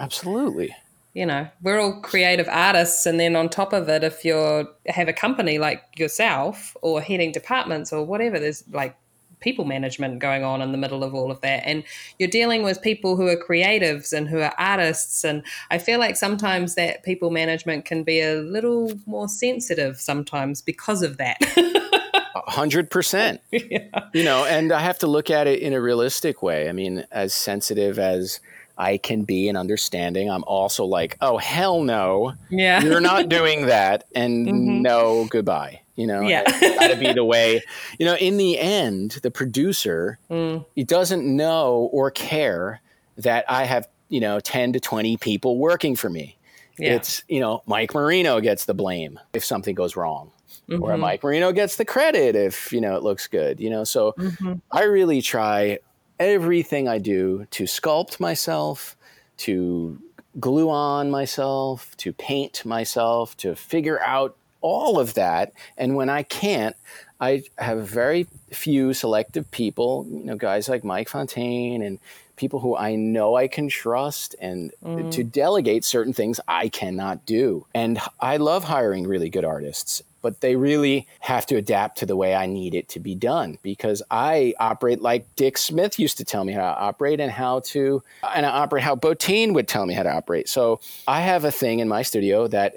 absolutely. You know, we're all creative artists. And then on top of it, if you have a company like yourself or heading departments or whatever, there's like people management going on in the middle of all of that. And you're dealing with people who are creatives and who are artists. And I feel like sometimes that people management can be a little more sensitive sometimes because of that. one hundred percent. Yeah. You know, and I have to look at it in a realistic way. I mean, as sensitive as I can be and understanding, I'm also like, oh, hell no. Yeah. You're not doing that. And mm-hmm. no, goodbye. You know, yeah. It's got to be the way, you know, in the end, the producer, mm. he doesn't know or care that I have, you know, ten to twenty people working for me. Yeah. It's, you know, Mike Marino gets the blame if something goes wrong. Mm-hmm. Or Mike Marino gets the credit if, you know, it looks good, you know. So mm-hmm. I really try everything I do to sculpt myself, to glue on myself, to paint myself, to figure out all of that. And when I can't, I have very few selective people, you know, guys like Mike Fontaine and people who I know I can trust and mm. to delegate certain things I cannot do. And I love hiring really good artists, but they really have to adapt to the way I need it to be done, because I operate like Dick Smith used to tell me how to operate and how to, and I operate how Bottin would tell me how to operate. So I have a thing in my studio that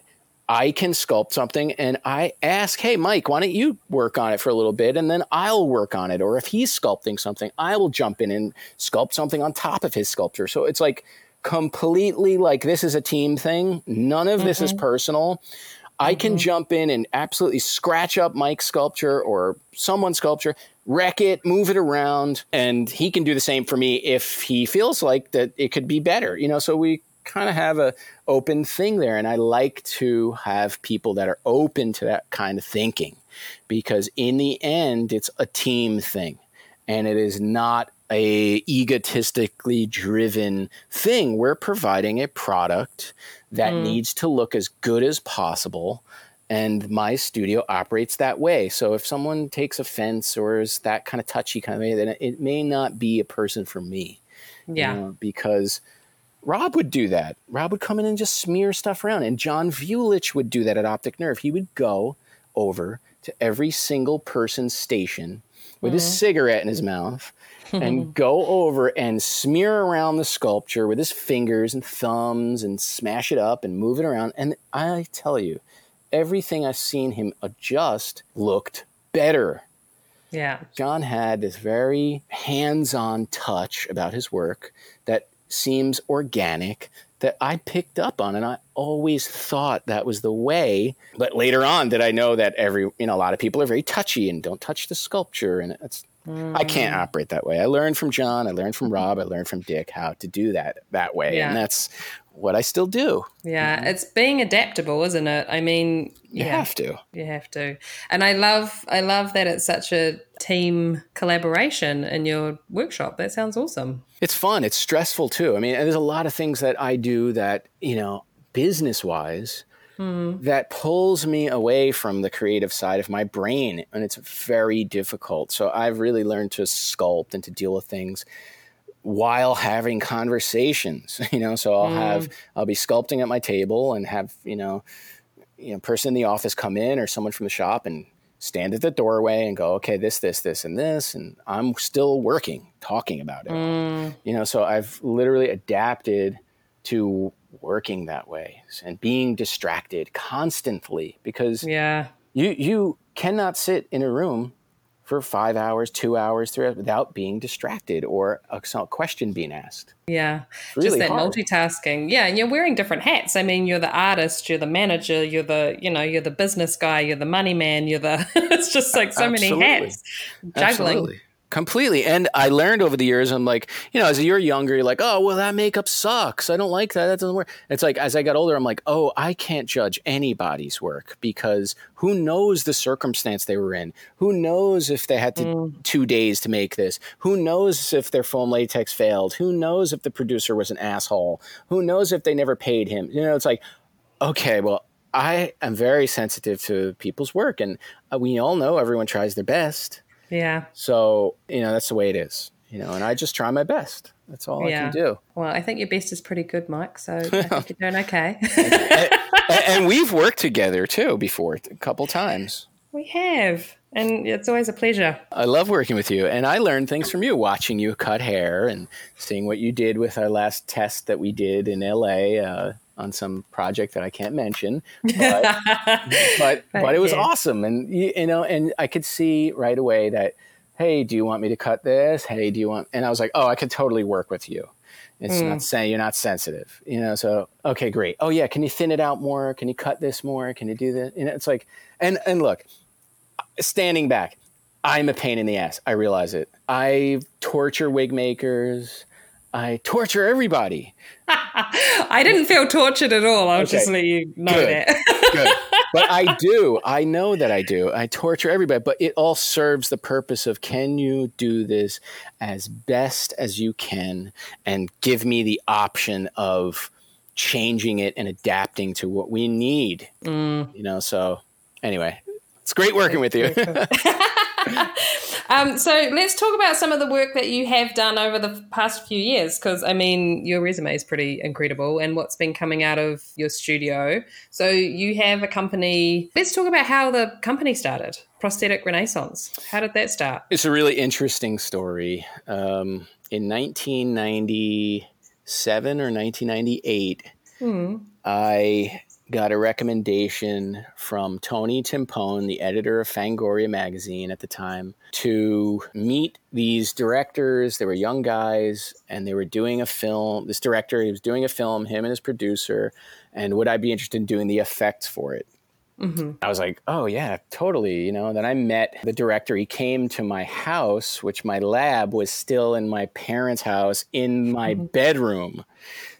I can sculpt something and I ask, hey, Mike, why don't you work on it for a little bit and then I'll work on it. Or if he's sculpting something, I will jump in and sculpt something on top of his sculpture. So it's like completely like this is a team thing. None of mm-hmm. this is personal. I can mm-hmm. jump in and absolutely scratch up Mike's sculpture or someone's sculpture, wreck it, move it around, and he can do the same for me if he feels like that it could be better. You know, so we kind of have a open thing there, and I like to have people that are open to that kind of thinking, because in the end, it's a team thing, and it is not a egotistically driven thing. We're providing a product that mm. needs to look as good as possible. And my studio operates that way. So if someone takes offense or is that kind of touchy kind of way, then it may not be a person for me. Yeah. You know, because Rob would do that. Rob would come in and just smear stuff around. And John Vulich would do that at Optic Nerve. He would go over to every single person's station with mm. his cigarette in his mouth and go over and smear around the sculpture with his fingers and thumbs and smash it up and move it around. And I tell you, everything I've seen him adjust looked better. Yeah. John had this very hands-on touch about his work that seems organic, that I picked up on, and I always thought that was the way. But later on did I know that every, you know, a lot of people are very touchy and don't touch the sculpture, and it's Mm. I can't operate that way. I learned from John, I learned from Rob, I learned from Dick how to do that that way. Yeah. And that's what I still do. Yeah, it's being adaptable, isn't it? I mean, you yeah, have to. You have to. And I love I love that it's such a team collaboration in your workshop. That sounds awesome. It's fun. It's stressful too. I mean, there's a lot of things that I do that, you know, business-wise Mm-hmm. that pulls me away from the creative side of my brain, and it's very difficult. So I've really learned to sculpt and to deal with things while having conversations, you know, so I'll mm. have, I'll be sculpting at my table and have, you know, you know, person in the office come in or someone from the shop and stand at the doorway and go, okay, this, this, this, and this, and I'm still working, talking about it, mm. you know, so I've literally adapted to working that way and being distracted constantly, because yeah. you you cannot sit in a room for five hours, two hours, three hours without being distracted or a question being asked. Yeah, really just that hard. Multitasking. Yeah, and you're wearing different hats. I mean, you're the artist, you're the manager, you're the you know, you're the business guy, you're the money man, you're the. It's just like so Absolutely. Many hats juggling. Absolutely. Completely. And I learned over the years, I'm like, you know, as you're younger, you're like, oh, well, that makeup sucks. I don't like that. That doesn't work. It's like, as I got older, I'm like, oh, I can't judge anybody's work, because who knows the circumstance they were in? Who knows if they had to, mm. two days to make this? Who knows if their foam latex failed? Who knows if the producer was an asshole? Who knows if they never paid him? You know, it's like, okay, well, I am very sensitive to people's work, and we all know everyone tries their best. Yeah. So, you know, that's the way it is, you know, and I just try my best. That's all yeah. I can do. Well, I think your best is pretty good, Mike. So I think you're doing okay. and, and, and we've worked together too before a couple times. We have. And it's always a pleasure. I love working with you. And I learned things from you, watching you cut hair and seeing what you did with our last test that we did in L A uh, on some project that I can't mention. But but, but it was awesome. And, you, you know, and I could see right away that, hey, do you want me to cut this? Hey, do you want? And I was like, oh, I could totally work with you. It's mm. not saying you're not sensitive, you know, so, okay, great. Oh yeah. Can you thin it out more? Can you cut this more? Can you do this? You know, it's like, and, and look, standing back, I'm a pain in the ass. I realize it. I torture wig makers. I torture everybody. I didn't feel tortured at all. I'll okay. just let you know Good. that. Good. But I do. I know that I do. I torture everybody. But it all serves the purpose of, can you do this as best as you can and give me the option of changing it and adapting to what we need? Mm. You know, so anyway, it's great working with you. um, so let's talk about some of the work that you have done over the past few years, because, I mean, your resume is pretty incredible and what's been coming out of your studio. So you have a company. Let's talk about how the company started, Prosthetic Renaissance. How did that start? It's a really interesting story. Um, in nineteen ninety-seven or nineteen ninety-eight, hmm. I... got a recommendation from Tony Timpone, the editor of Fangoria magazine at the time, to meet these directors. They were young guys and they were doing a film. This director, he was doing a film, him and his producer, and would I be interested in doing the effects for it? Mm-hmm. I was like, oh yeah, totally. You know, then I met the director. He came to my house, which my lab was still in my parents' house in my mm-hmm. bedroom.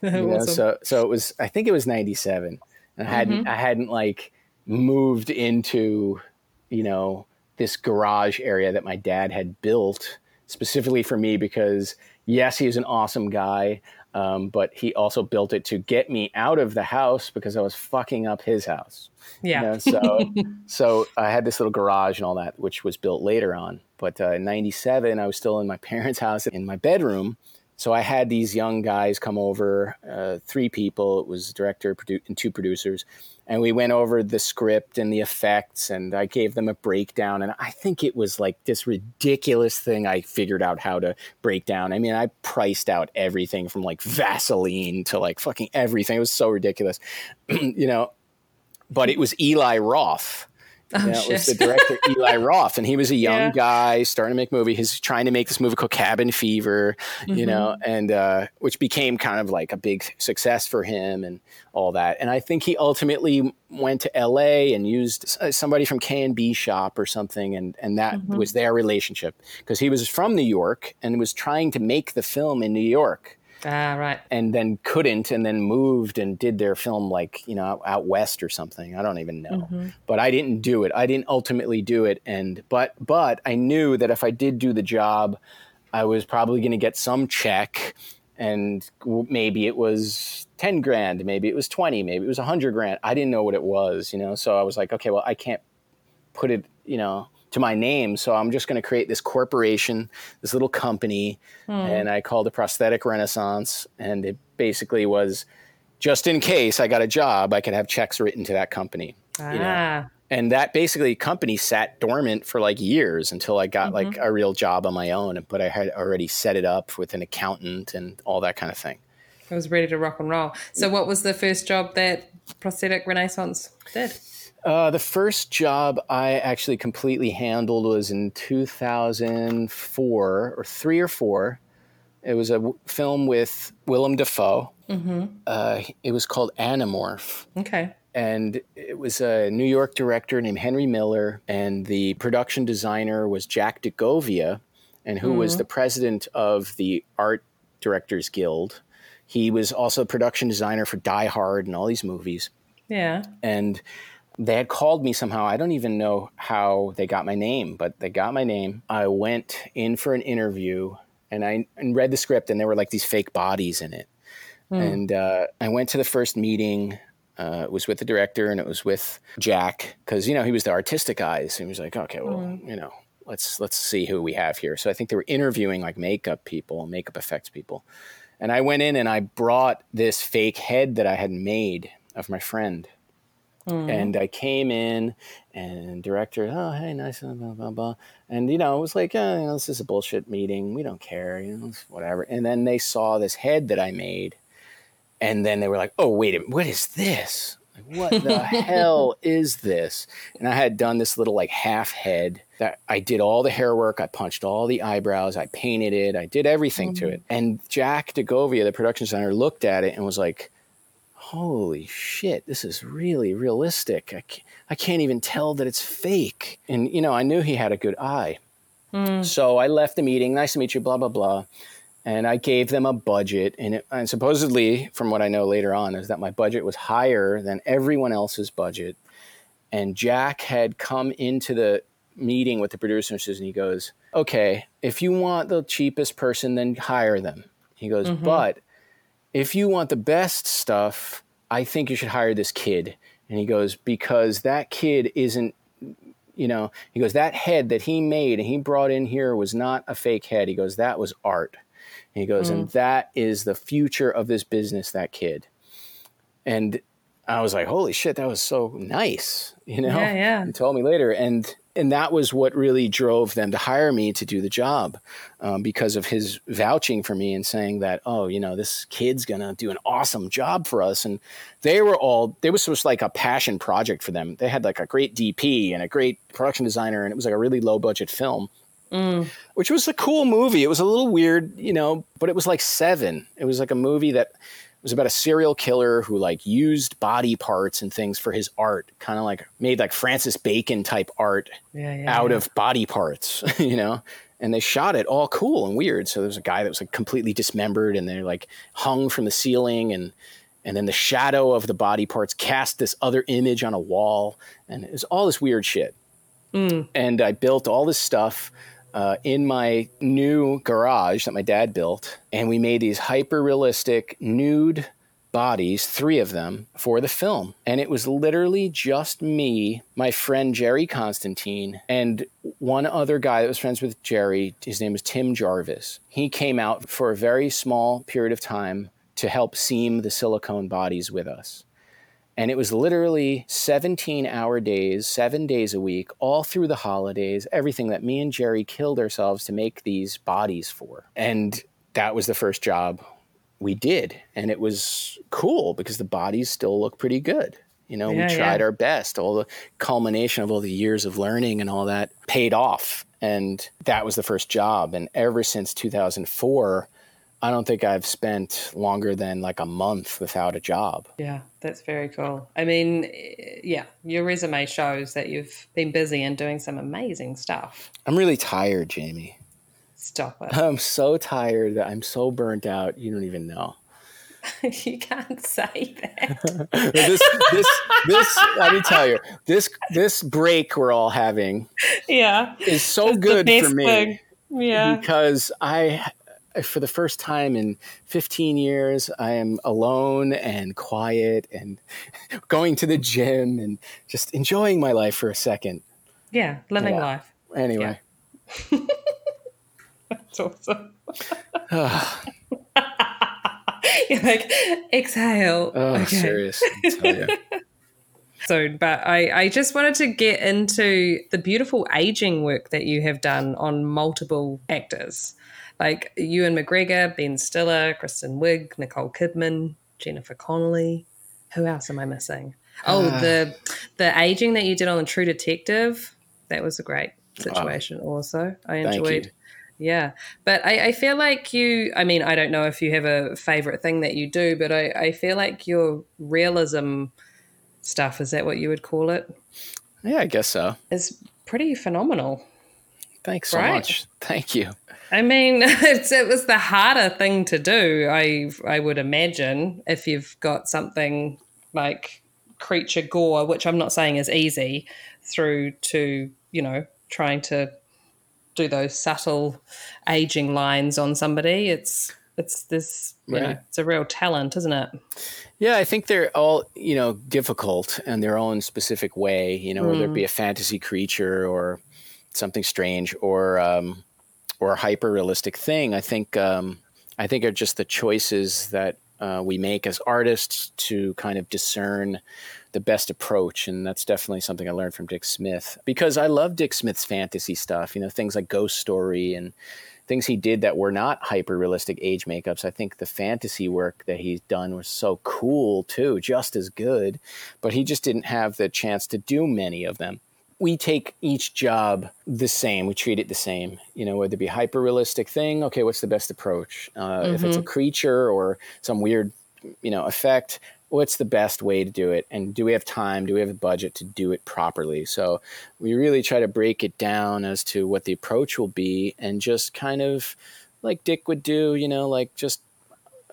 You know, awesome. So, so it was, I think it was ninety-seven. I hadn't, mm-hmm. I hadn't like moved into, you know, this garage area that my dad had built specifically for me because, yes, he was an awesome guy, um, but he also built it to get me out of the house because I was fucking up his house. Yeah. You know, so, so I had this little garage and all that, which was built later on. But uh, in ninety-seven, I was still in my parents' house in my bedroom. So I had these young guys come over, uh, three people. It was director produ- and two producers. And we went over the script and the effects, and I gave them a breakdown. And I think it was like this ridiculous thing I figured out how to break down. I mean, I priced out everything from like Vaseline to like fucking everything. It was so ridiculous, you know. But it was Eli Roth. Oh, you know, it was the director, Eli Roth, and he was a young yeah. guy starting to make movie. He's trying to make this movie called Cabin Fever, you mm-hmm. know, and uh, which became kind of like a big success for him and all that. And I think he ultimately went to L A and used somebody from K and B shop or something, and, and that mm-hmm. was their relationship because he was from New York and was trying to make the film in New York. Ah, right. And then couldn't, and then moved and did their film like, you know, out, out west or something. I don't even know. Mm-hmm. But I didn't do it. I didn't ultimately do it. And but but I knew that if I did do the job, I was probably going to get some check, and maybe it was ten grand, maybe it was twenty, maybe it was one hundred grand. I didn't know what it was, you know. So I was like, okay, well, I can't put it, you know, to my name. So I'm just going to create this corporation, this little company. Mm. And I called it Prosthetic Renaissance. And it basically was just in case I got a job, I could have checks written to that company. Ah. You know? And that basically company sat dormant for like years until I got mm-hmm. like a real job on my own. But I had already set it up with an accountant and all that kind of thing. I was ready to rock and roll. So what was the first job that Prosthetic Renaissance did? Uh, the first job I actually completely handled was in two thousand four or three or four. It was a w- film with Willem Dafoe. Mm-hmm. Uh, it was called Animorph. Okay. And it was a New York director named Henry Miller. And the production designer was Jack DeGovia, and who mm-hmm. was the president of the Art Directors Guild. He was also a production designer for Die Hard and all these movies. Yeah. And they had called me somehow. I don't even know how they got my name, but they got my name. I went in for an interview, and I and read the script, and there were like these fake bodies in it. Mm. And uh, I went to the first meeting. Uh, it was with the director, and it was with Jack, because, you know, he was the artistic eyes. He was like, okay, well, mm. you know, let's let's see who we have here. So I think they were interviewing like makeup people, makeup effects people. And I went in, and I brought this fake head that I had made of my friend. Mm. And I came in and director, oh, hey, nice, blah, blah, blah. And, you know, it was like, oh, you know, this is a bullshit meeting. We don't care, you know, whatever. And then they saw this head that I made. And then they were like, oh, wait a minute, what is this? Like, what the hell is this? And I had done this little like half head that I did all the hair work. I punched all the eyebrows. I painted it. I did everything mm-hmm. to it. And Jack DeGovia, the production designer, looked at it and was like, holy shit, this is really realistic. I can't, I can't even tell that it's fake. And, you know, I knew he had a good eye. Mm. So I left the meeting. Nice to meet you, blah, blah, blah. And I gave them a budget. And, it, and supposedly, from what I know later on, is that my budget was higher than everyone else's budget. And Jack had come into the meeting with the producers and he goes, okay, if you want the cheapest person, then hire them. He goes, mm-hmm. but if you want the best stuff, I think you should hire this kid. And he goes, because that kid isn't, you know, he goes, that head that he made and he brought in here was not a fake head. He goes, that was art. And he goes, mm. and that is the future of this business, that kid. And I was like, holy shit, that was so nice, you know? Yeah, yeah. He told me later. And and that was what really drove them to hire me to do the job um, because of his vouching for me and saying that, oh, you know, this kid's going to do an awesome job for us. And they were all, it was just like a passion project for them. They had like a great D P and a great production designer, and it was like a really low budget film, mm. which was a cool movie. It was a little weird, you know, but it was like Seven. It was like a movie that was about a serial killer who like used body parts and things for his art, kind of like made like Francis Bacon type art yeah, yeah, out yeah. of body parts, you know, and they shot it all cool and weird. So there's a guy that was like completely dismembered and they're like hung from the ceiling, and and then the shadow of the body parts cast this other image on a wall, and it was all this weird shit. Mm. And I built all this stuff Uh, in my new garage that my dad built. And we made these hyper-realistic nude bodies, three of them, for the film. And it was literally just me, my friend Jerry Constantine, and one other guy that was friends with Jerry. His name was Tim Jarvis. He came out for a very small period of time to help seam the silicone bodies with us. And it was literally seventeen-hour days, seven days a week, all through the holidays, everything that me and Jerry killed ourselves to make these bodies for. And that was the first job we did. And it was cool because the bodies still look pretty good. You know, yeah, we tried yeah. our best. All the culmination of all the years of learning and all that paid off. And that was the first job. And ever since two thousand four... I don't think I've spent longer than like a month without a job. Yeah, that's very cool. I mean, yeah, your resume shows that you've been busy and doing some amazing stuff. I'm really tired, Jamie. Stop it. I'm so tired. I'm so burnt out. You don't even know. You can't say that. this, this, this, let me tell you, this, this break we're all having yeah. is so it's good for me. Thing. Yeah. Because I... for the first time in fifteen years, I am alone and quiet and going to the gym and just enjoying my life for a second. Yeah, living yeah. life. Anyway. Yeah. That's awesome. You're like, exhale. Oh, okay. Serious. I tell you. So, but I, I just wanted to get into the beautiful aging work that you have done on multiple actors. Like Ewan McGregor, Ben Stiller, Kristen Wiig, Nicole Kidman, Jennifer Connelly. Who else am I missing? Oh, uh, the the aging that you did on the True Detective. That was a great situation uh, also. I enjoyed. Thank you. Yeah. But I, I feel like you, I mean, I don't know if you have a favorite thing that you do, but I, I feel like your realism stuff, is that what you would call it? Yeah, I guess so. It's pretty phenomenal. Thanks so right? much. Thank you. I mean, it's, it was the harder thing to do, I I would imagine, if you've got something like creature gore, which I'm not saying is easy, through to, you know, trying to do those subtle aging lines on somebody. It's it's this, you yeah. know, it's a real talent, isn't it? Yeah, I think they're all, you know, difficult in their own specific way, you know, mm. whether it be a fantasy creature or something strange or um or hyper realistic thing. I think um, I think are just the choices that uh, we make as artists to kind of discern the best approach. And that's definitely something I learned from Dick Smith, because I love Dick Smith's fantasy stuff, you know, things like Ghost Story and things he did that were not hyper-realistic age makeups. I think the fantasy work that he's done was so cool too, just as good, but he just didn't have the chance to do many of them. We take each job the same. We treat it the same, you know, whether it be hyper-realistic thing. Okay, what's the best approach? Uh, mm-hmm. If it's a creature or some weird, you know, effect, what's the best way to do it? And do we have time? Do we have the budget to do it properly? So we really try to break it down as to what the approach will be, and just kind of like Dick would do, you know, like just,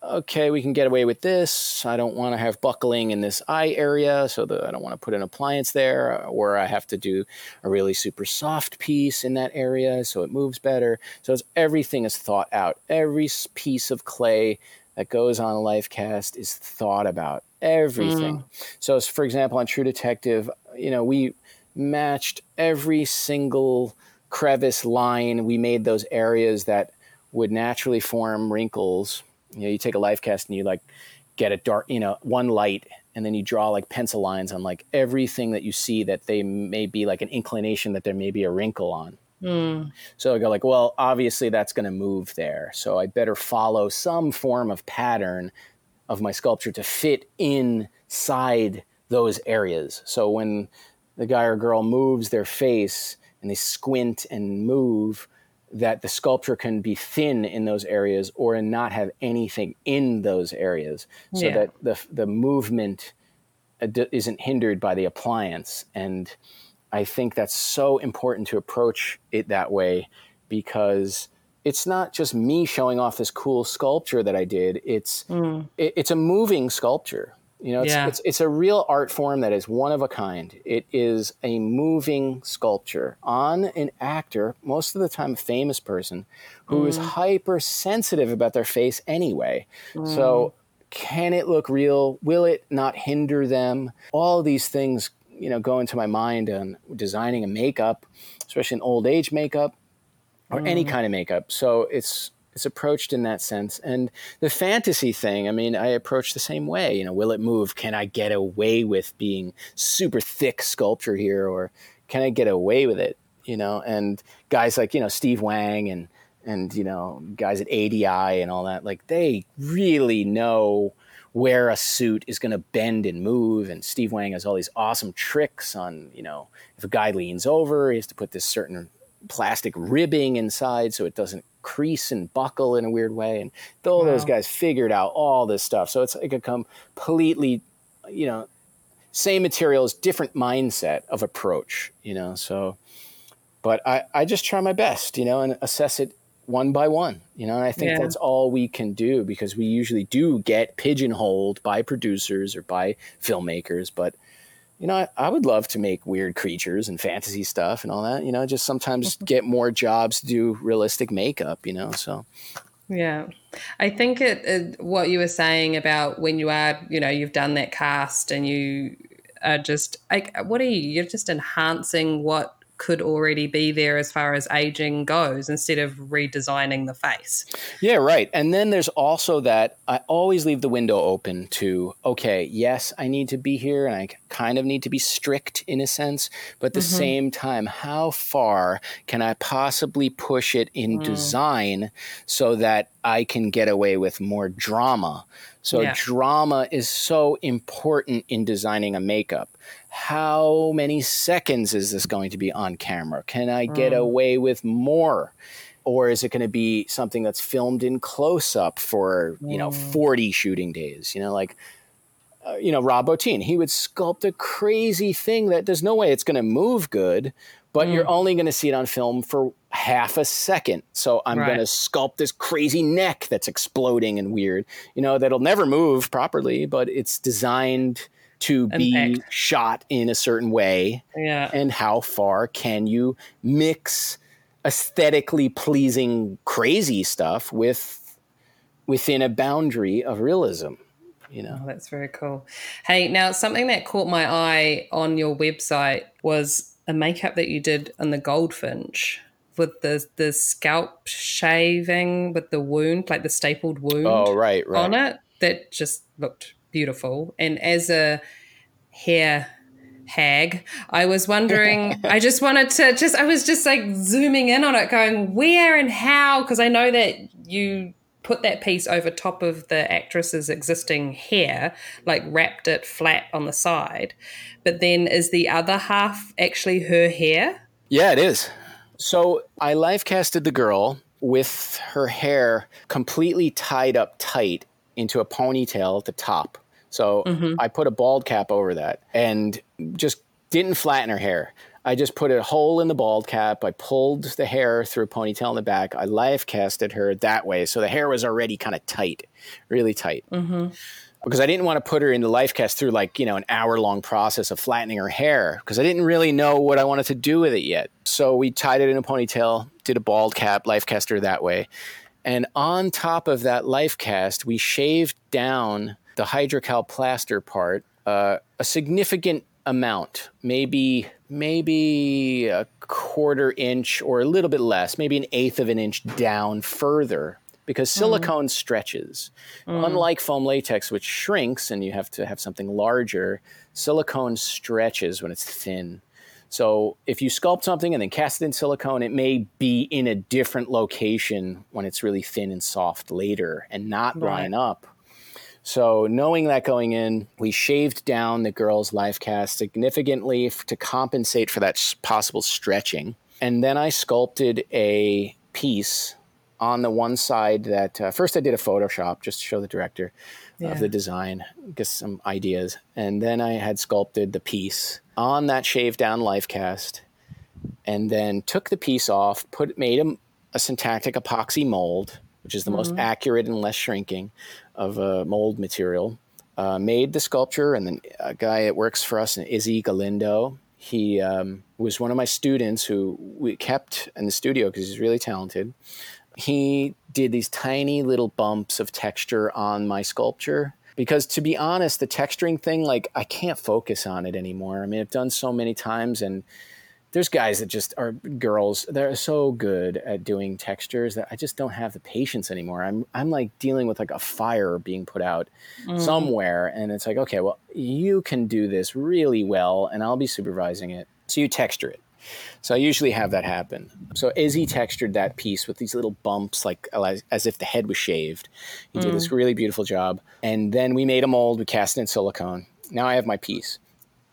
okay, we can get away with this. I don't want to have buckling in this eye area, so the, I don't want to put an appliance there, or I have to do a really super soft piece in that area so it moves better. So it's, everything is thought out. Every piece of clay that goes on a life cast is thought about. Everything. Mm. So, for example, on True Detective, you know, we matched every single crevice line. We made those areas that would naturally form wrinkles. You know, you take a life cast and you like get a dark, you know, one light, and then you draw like pencil lines on like everything that you see that they may be like an inclination that there may be a wrinkle on. Mm. So I go like, well, obviously that's going to move there. So I better follow some form of pattern of my sculpture to fit inside those areas. So when the guy or girl moves their face and they squint and move, that the sculpture can be thin in those areas or not have anything in those areas, so yeah. that the the movement isn't hindered by the appliance. And I think that's so important to approach it that way, because it's not just me showing off this cool sculpture that I did. It's mm. it, it's a moving sculpture. You know, it's, yeah. it's it's a real art form that is one of a kind. It is a moving sculpture on an actor, most of the time a famous person, who mm. is hypersensitive about their face anyway. Mm. So can it look real? Will it not hinder them? All these things, you know, go into my mind on designing a makeup, especially an old age makeup or mm. any kind of makeup. So it's it's approached in that sense. And the fantasy thing, I mean, I approach the same way. You know, will it move? Can I get away with being super thick sculpture here, or can I get away with it? You know, and guys like, you know, Steve Wang and and you know, guys at A D I and all that, like they really know where a suit is going to bend and move. And Steve Wang has all these awesome tricks on, you know, if a guy leans over, he has to put this certain plastic ribbing inside so it doesn't crease and buckle in a weird way. And all wow. those guys figured out all this stuff. So it's like a completely, you know, same materials, different mindset of approach, you know. So, but I, I just try my best, you know, and assess it one by one, you know, and I think yeah. that's all we can do, because we usually do get pigeonholed by producers or by filmmakers. But, you know, I, I would love to make weird creatures and fantasy stuff and all that, you know, just sometimes get more jobs to do realistic makeup, you know, so. Yeah. I think it, it what you were saying about when you are, you know, you've done that cast and you are just like, what are you, you're just enhancing what could already be there as far as aging goes, instead of redesigning the face. Yeah, right. And then there's also that I always leave the window open to, okay, yes, I need to be here and I kind of need to be strict in a sense, but at the mm-hmm. same time, how far can I possibly push it in mm. design so that I can get away with more drama? So yeah. drama is so important in designing a makeup. How many seconds is this going to be on camera? Can I get mm. away with more? Or is it going to be something that's filmed in close-up for, mm. you know, forty shooting days? You know, like, uh, you know, Rob Bottin, he would sculpt a crazy thing that there's no way it's going to move good, but mm. you're only going to see it on film for half a second. So I'm right. going to sculpt this crazy neck that's exploding and weird, you know, that'll never move properly, but it's designed to Impact. be shot in a certain way. Yeah. And how far can you mix aesthetically pleasing crazy stuff with within a boundary of realism, you know? Oh, that's very cool. Hey, now something that caught my eye on your website was a makeup that you did on the Goldfinch with the the scalp shaving with the wound, like the stapled wound. Oh, right, right. On it. that just looked beautiful. And as a hair hag, I was wondering, I just wanted to just, I was just like zooming in on it going, where and how? Because I know that you put that piece over top of the actress's existing hair, like wrapped it flat on the side. But then is the other half actually her hair? Yeah, it is. So I live casted the girl with her hair completely tied up tight into a ponytail at the top. So mm-hmm. I put a bald cap over that and just didn't flatten her hair. I just put a hole in the bald cap. I pulled the hair through a ponytail in the back. I live casted her that way. So the hair was already kind of tight, really tight. Mm-hmm. Because I didn't want to put her in the live cast through like, you know, an hour-long process of flattening her hair because I didn't really know what I wanted to do with it yet. So we tied it in a ponytail, did a bald cap, live cast her that way. And on top of that live cast, we shaved down the hydrocal plaster part uh, a significant amount, maybe maybe a quarter inch or a little bit less, maybe an eighth of an inch down further, because silicone mm. stretches. Mm. Unlike foam latex, which shrinks and you have to have something larger, silicone stretches when it's thin. So if you sculpt something and then cast it in silicone, it may be in a different location when it's really thin and soft later and not line right. up. So knowing that going in, we shaved down the girl's live cast significantly to compensate for that possible stretching. And then I sculpted a piece on the one side that uh, first I did a Photoshop just to show the director yeah. of the design, get some ideas. And then I had sculpted the piece on that shaved down live cast and then took the piece off, put made a, a syntactic epoxy mold, which is the mm-hmm. most accurate and less shrinking of a mold material, uh, made the sculpture. And then a guy that works for us, Izzy Galindo, he um, was one of my students who we kept in the studio because he's really talented. He did these tiny little bumps of texture on my sculpture because, to be honest, the texturing thing, like, I can't focus on it anymore. I mean, I've done so many times, and there's guys that just are girls. They're so good at doing textures that I just don't have the patience anymore. I'm I'm like dealing with like a fire being put out mm. somewhere, and it's like, okay, well, you can do this really well, and I'll be supervising it. So you texture it. So I usually have that happen. So Izzy textured that piece with these little bumps, like as if the head was shaved. He mm. did this really beautiful job. And then we made a mold. We cast it in silicone. Now I have my piece.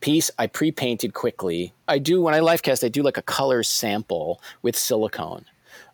Piece I pre-painted quickly. I do, when I live cast, I do like a color sample with silicone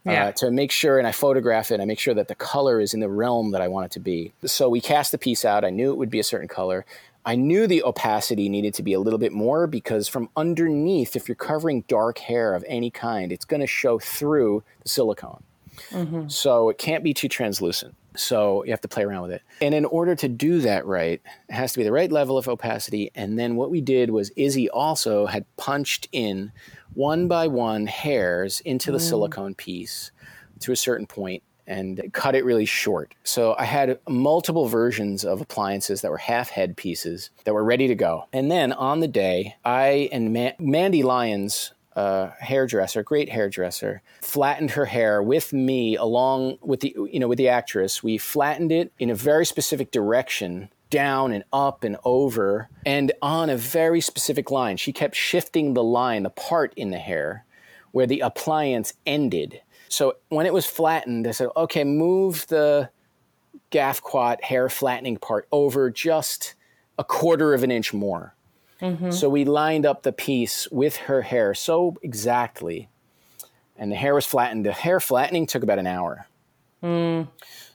yeah. uh, to make sure, and I photograph it, and I make sure that the color is in the realm that I want it to be. So we cast the piece out. I knew it would be a certain color. I knew the opacity needed to be a little bit more because from underneath, if you're covering dark hair of any kind, it's going to show through the silicone. Mm-hmm. So it can't be too translucent. So you have to play around with it. And in order to do that right, it has to be the right level of opacity. And then what we did was Izzy also had punched in one by one hairs into the mm. silicone piece to a certain point and cut it really short. So I had multiple versions of appliances that were half head pieces that were ready to go. And then on the day, I and Ma- Mandy Lyons, uh, hairdresser, great hairdresser, flattened her hair with me along with the, you know, with the actress. We flattened it in a very specific direction, down and up and over, and on a very specific line. She kept shifting the line, the part in the hair where the appliance ended. So when it was flattened, I said, okay, move the gaffquat hair flattening part over just a quarter of an inch more. Mm-hmm. So we lined up the piece with her hair so exactly. And the hair was flattened. The hair flattening took about an hour. Mm.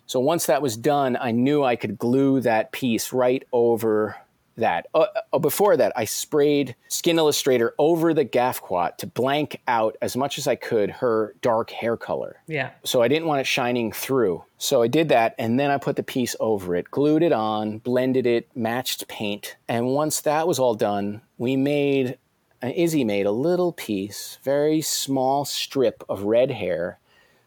So once that was done, I knew I could glue that piece right over that. Uh, uh, before that, I sprayed Skin Illustrator over the gaffquat to blank out as much as I could her dark hair color. Yeah. So I didn't want it shining through. So I did that, and then I put the piece over it, glued it on, blended it, matched paint. And once that was all done, we made, uh, Izzy made a little piece, very small strip of red hair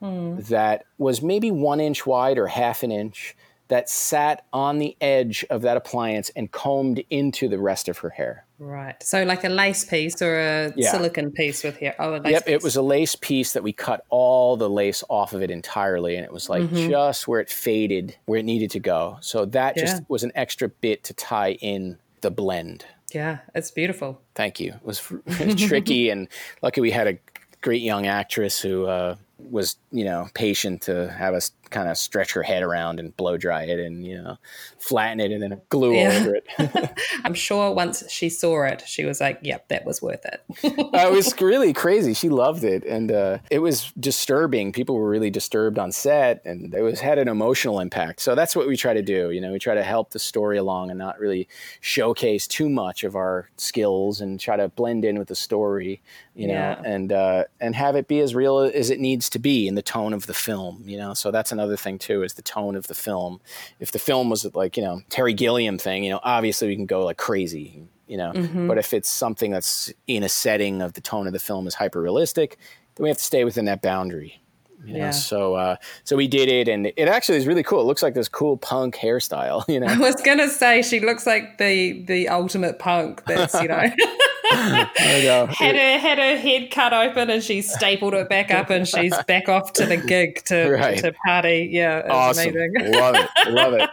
mm. that was maybe one inch wide or half an inch, that sat on the edge of that appliance and combed into the rest of her hair. Right. So like a lace piece or a yeah. silicone piece with hair. Oh, a lace Yep, piece. It was a lace piece that we cut all the lace off of it entirely, and it was like mm-hmm. just where it faded, where it needed to go. So that yeah. just was an extra bit to tie in the blend. Yeah, it's beautiful. Thank you. It was tricky, and lucky we had a great young actress who uh, was, you know, patient to have us kind of stretch her head around and blow dry it and, you know, flatten it and then glue yeah. over it. I'm sure once she saw it, she was like, yep, that was worth it. It was really crazy. She loved it. And uh, it was disturbing. People were really disturbed on set, and it was had an emotional impact. So that's what we try to do. You know, we try to help the story along and not really showcase too much of our skills and try to blend in with the story, you know, yeah. and, uh, and have it be as real as it needs to be in the tone of the film, you know. So that's an Another thing too is the tone of the film. If the film was like, you know, Terry Gilliam thing, you know, obviously we can go like crazy, you know, mm-hmm. but if it's something that's in a setting of the tone of the film is hyper realistic, then we have to stay within that boundary, you yeah. know. So uh so we did it, and it actually is really cool. It looks like this cool punk hairstyle, you know. I was gonna say she looks like the the ultimate punk that's, you know, there you go. Had her had her head cut open and she stapled it back up and she's back off to the gig to right. to party. Yeah, awesome. Amazing. Love it, love it.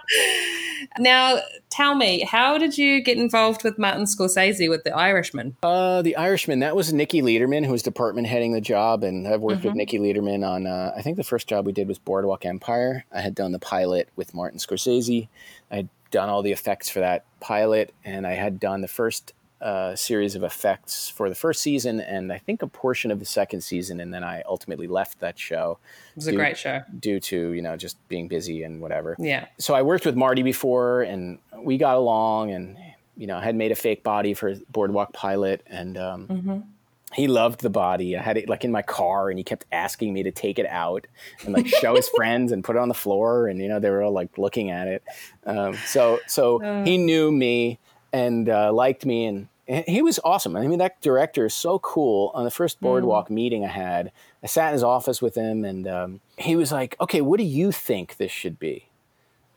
Now, tell me, how did you get involved with Martin Scorsese with The Irishman? Uh, The Irishman, that was Nicky Lederman, who was department heading the job, and I've worked mm-hmm. with Nicky Lederman on. Uh, I think the first job we did was Boardwalk Empire. I had done the pilot with Martin Scorsese. I had done all the effects for that pilot, and I had done the first. A series of effects for the first season, and I think a portion of the second season, and then I ultimately left that show. It was due, a great show. Due to, you know, just being busy and whatever. Yeah. So I worked with Marty before, and we got along, and, you know, I had made a fake body for Boardwalk Pilot, and um, mm-hmm. he loved the body. I had it like in my car, and he kept asking me to take it out and like show his friends and put it on the floor, and, you know, they were all like looking at it. Um, so so uh. he knew me. And uh, liked me, and, and he was awesome. I mean, that director is so cool. On the first Boardwalk mm. meeting I had, I sat in his office with him, and um, he was like, okay, what do you think this should be?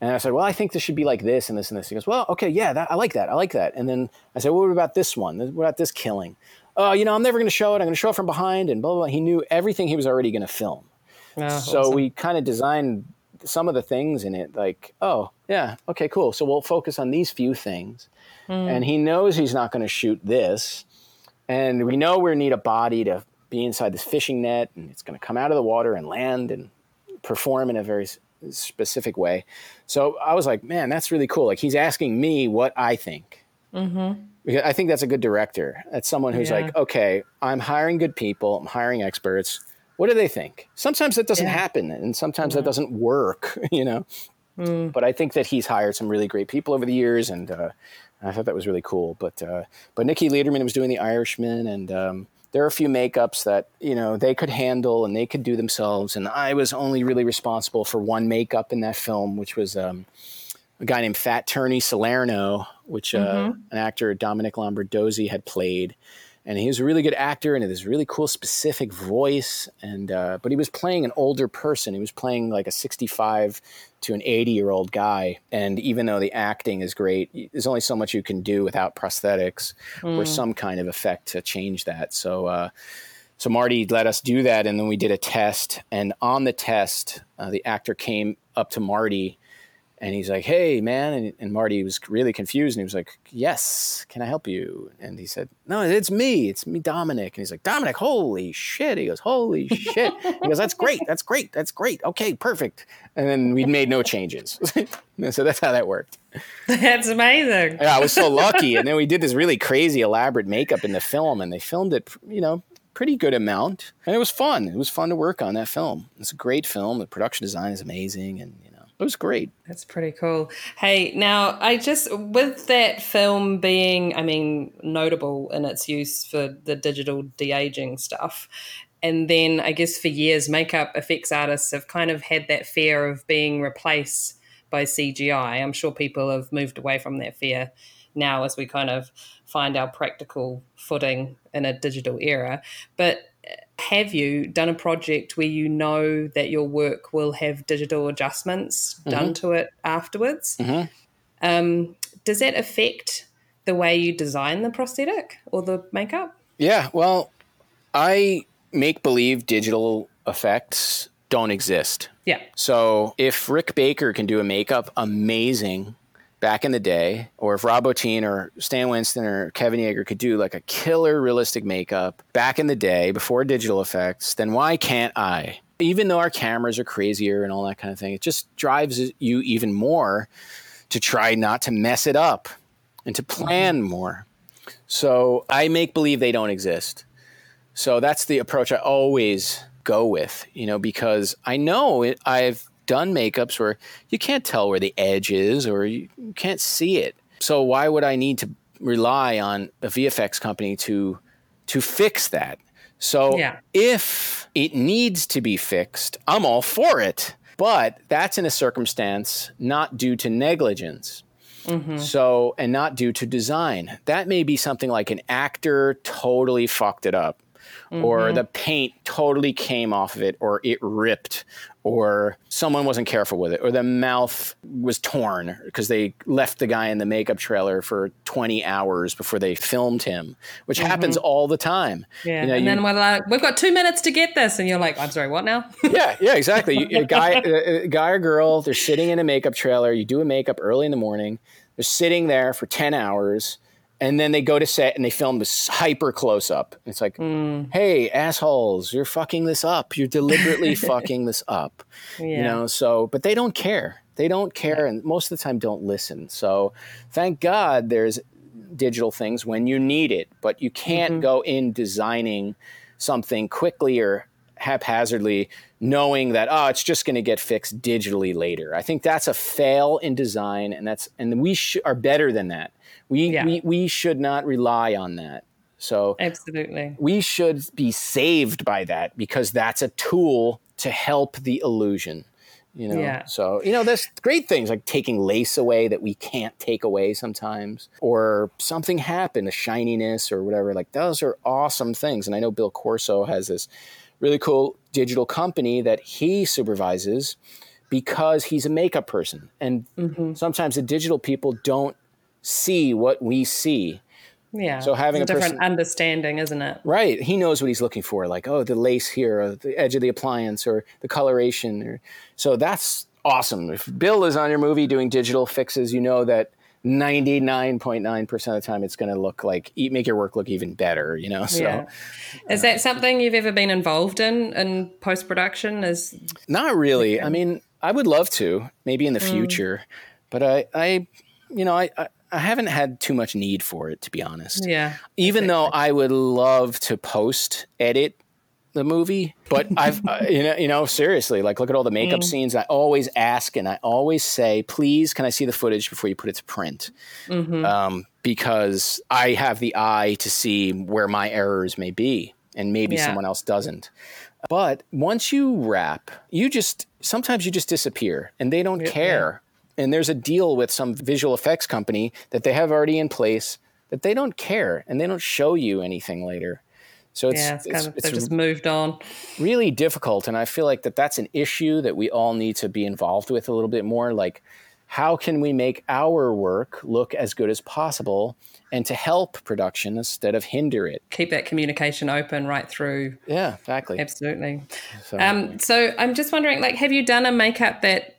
And I said, well, I think this should be like this and this and this. He goes, well, okay, yeah, that, I like that. I like that. And then I said, well, what about this one? What about this killing? Oh, you know, I'm never going to show it. I'm going to show it from behind and blah, blah, blah. He knew everything he was already going to film. Oh, so awesome. We kind of designed some of the things in it, like, oh, yeah, okay, cool. So we'll focus on these few things. Mm. And he knows he's not going to shoot this. And we know we need a body to be inside this fishing net, and it's going to come out of the water and land and perform in a very specific way. So I was like, man, that's really cool. Like, he's asking me what I think. Mm-hmm. Because I think that's a good director. That's someone who's yeah. like, okay, I'm hiring good people. I'm hiring experts. What do they think? Sometimes that doesn't yeah. happen, and sometimes yeah. that doesn't work, you know. Mm. But I think that he's hired some really great people over the years, and uh, I thought that was really cool. But uh, but Nicky Lederman was doing The Irishman, and um, there are a few makeups that, you know, they could handle and they could do themselves. And I was only really responsible for one makeup in that film, which was um, a guy named Fat Tony Salerno, which mm-hmm. uh, an actor, Dominic Lombardozzi, had played. And he was a really good actor and had this really cool specific voice. And uh, but he was playing an older person. He was playing like a sixty-five to an eighty-year-old guy. And even though the acting is great, there's only so much you can do without prosthetics mm. or some kind of effect to change that. So uh, so Marty let us do that, and then we did a test. And on the test, uh, the actor came up to Marty, and he's like, hey, man. And, and Marty was really confused. And he was like, yes, can I help you? And he said, no, it's me. It's me, Dominic. And he's like, Dominic, holy shit. He goes, holy shit. He goes, that's great. That's great. That's great. Okay, perfect. And then we made no changes. So that's how that worked. That's amazing. Yeah, I was so lucky. And then we did this really crazy, elaborate makeup in the film. And they filmed it, you know, pretty good amount. And it was fun. It was fun to work on that film. It's a great film. The production design is amazing. And, you know, it was great. That's pretty cool. Hey, now I just, with that film being, I mean, notable in its use for the digital de-aging stuff, and then I guess for years makeup effects artists have kind of had that fear of being replaced by C G I. I'm sure people have moved away from that fear now as we kind of find our practical footing in a digital era. But have you done a project where you know that your work will have digital adjustments mm-hmm. done to it afterwards? Mm-hmm. Um, does that affect the way you design the prosthetic or the makeup? Yeah, well, I make-believe digital effects don't exist. Yeah. So if Rick Baker can do a makeup amazing back in the day, or if Rob Bottin or Stan Winston or Kevin Yeager could do like a killer realistic makeup back in the day before digital effects, then why can't I? Even though our cameras are crazier and all that kind of thing, it just drives you even more to try not to mess it up and to plan more. So I make believe they don't exist. So that's the approach I always go with, you know, because I know it, I've done makeups where you can't tell where the edge is or you can't see it. So why would I need to rely on a V F X company to to fix that? So yeah. if it needs to be fixed, I'm all for it. But that's in a circumstance not due to negligence. Mm-hmm. So, and not due to design. That may be something like an actor totally fucked it up, mm-hmm. or the paint totally came off of it, or it ripped, or someone wasn't careful with it, or the mouth was torn because they left the guy in the makeup trailer for twenty hours before they filmed him, which mm-hmm. happens all the time. Yeah, you know, and you, then we're like, we've got two minutes to get this, and you're like, I'm sorry, what now? yeah, yeah, exactly. You, a guy, a guy or girl, they're sitting in a makeup trailer. You do a makeup early in the morning. They're sitting there for ten hours. And then they go to set and they film this hyper close up. It's like, mm. hey, assholes, you're fucking this up. You're deliberately fucking this up. Yeah. You know, so, but they don't care. They don't care. Yeah. And most of the time don't listen. So thank God there's digital things when you need it, but you can't mm-hmm. go in designing something quickly or haphazardly knowing that, oh, it's just going to get fixed digitally later. I think that's a fail in design. And that's, and we sh- are better than that. We, yeah. we we should not rely on that. So absolutely, we should be saved by that because that's a tool to help the illusion. You know, yeah. so you know, there's great things like taking lace away that we can't take away sometimes, or something happened, a shininess or whatever. Like those are awesome things. And I know Bill Corso has this really cool digital company that he supervises because he's a makeup person, and mm-hmm. sometimes the digital people don't see what we see. Yeah. So having it's a, a different person, understanding, isn't it? Right. He knows what he's looking for. Like, oh, the lace here, or the edge of the appliance, or the coloration. Or, so that's awesome. If Bill is on your movie doing digital fixes, you know that ninety-nine point nine percent of the time it's going to look like, make your work look even better, you know? So yeah. Is that something you've ever been involved in, in post-production? Is Not really. Yeah. I mean, I would love to, maybe in the future, mm. but I, I, you know, I, I I haven't had too much need for it, to be honest. Yeah. Even exactly. though I would love to post edit the movie, but I've, uh, you know, you know, seriously, like look at all the makeup mm. scenes. I always ask and I always say, please, can I see the footage before you put it to print? Mm-hmm. Um, because I have the eye to see where my errors may be and maybe yeah. someone else doesn't. But once you wrap, you just, sometimes you just disappear and they don't yeah, care. Yeah. And there's a deal with some visual effects company that they have already in place that they don't care and they don't show you anything later. So it's, yeah, it's, kind it's, of, it's they've just moved on. Really difficult. And I feel like that that's an issue that we all need to be involved with a little bit more. Like, how can we make our work look as good as possible and to help production instead of hinder it? Keep that communication open right through. Yeah, exactly. Absolutely. So, um, so I'm just wondering, like, have you done a makeup that,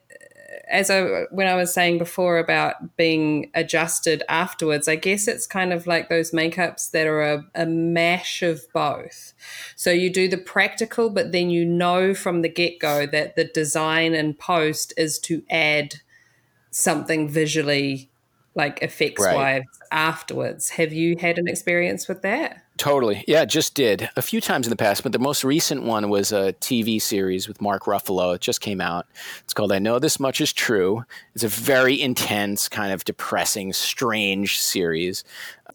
as I, when I was saying before about being adjusted afterwards, I guess it's kind of like those makeups that are a, a mash of both. So you do the practical, but then you know from the get-go that the design and post is to add something visually, like effects-wise, right. afterwards. Have you had an experience with that? Totally. Yeah, just did a few times in the past, but the most recent one was a T V series with Mark Ruffalo. It just came out. It's called I Know This Much Is True. It's a very intense, kind of depressing, strange series.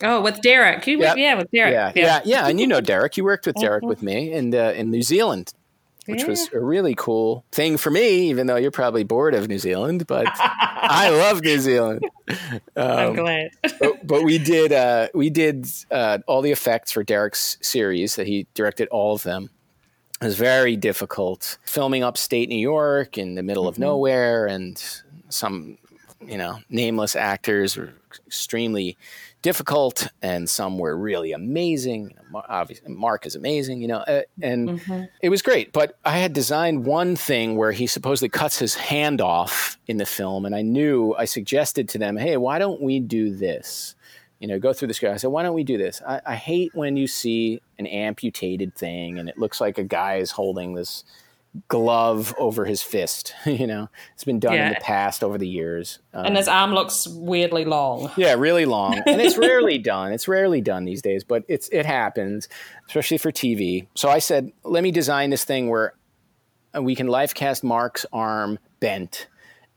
Oh, with Derek. You yep. worked, yeah, with Derek. Yeah, yeah, yeah, yeah. And you know Derek. You worked with Derek with me in, uh, in New Zealand, which yeah. was a really cool thing for me, even though you're probably bored of New Zealand, but I love New Zealand. Um, I'm glad. but, but we did uh, we did uh, all the effects for Derek's series that he directed, all of them. It was very difficult filming upstate New York in the middle mm-hmm. of nowhere, and some, you know, nameless actors were extremely difficult, and some were really amazing. Obviously, Mark is amazing, you know, uh, and mm-hmm. it was great. But I had designed one thing where he supposedly cuts his hand off in the film, and I knew, I suggested to them, hey, why don't we do this? You know, go through the script. I said, why don't we do this? I, I hate when you see an amputated thing and it looks like a guy is holding this glove over his fist. You know, it's been done yeah. in the past over the years. Um, and his arm looks weirdly long. Yeah, really long. And it's rarely done. It's rarely done these days, but it's it happens, especially for T V. So I said, let me design this thing where we can life cast Mark's arm bent,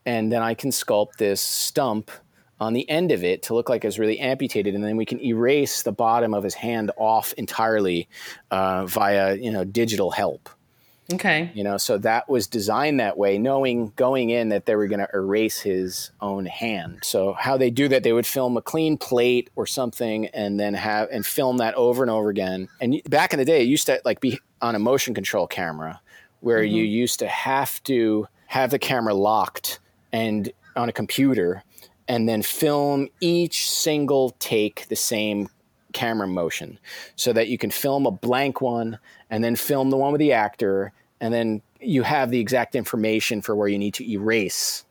and then I can sculpt this stump on the end of it to look like it's really amputated, and then we can erase the bottom of his hand off entirely uh, via, you know, digital help. Okay. You know, so that was designed that way, knowing going in that they were going to erase his own hand. So how they do that, they would film a clean plate or something, and then have and film that over and over again. And back in the day, it used to like be on a motion control camera, where mm-hmm. you used to have to have the camera locked and on a computer, and then film each single take the same camera motion, so that you can film a blank one and then film the one with the actor, and then you have the exact information for where you need to erase.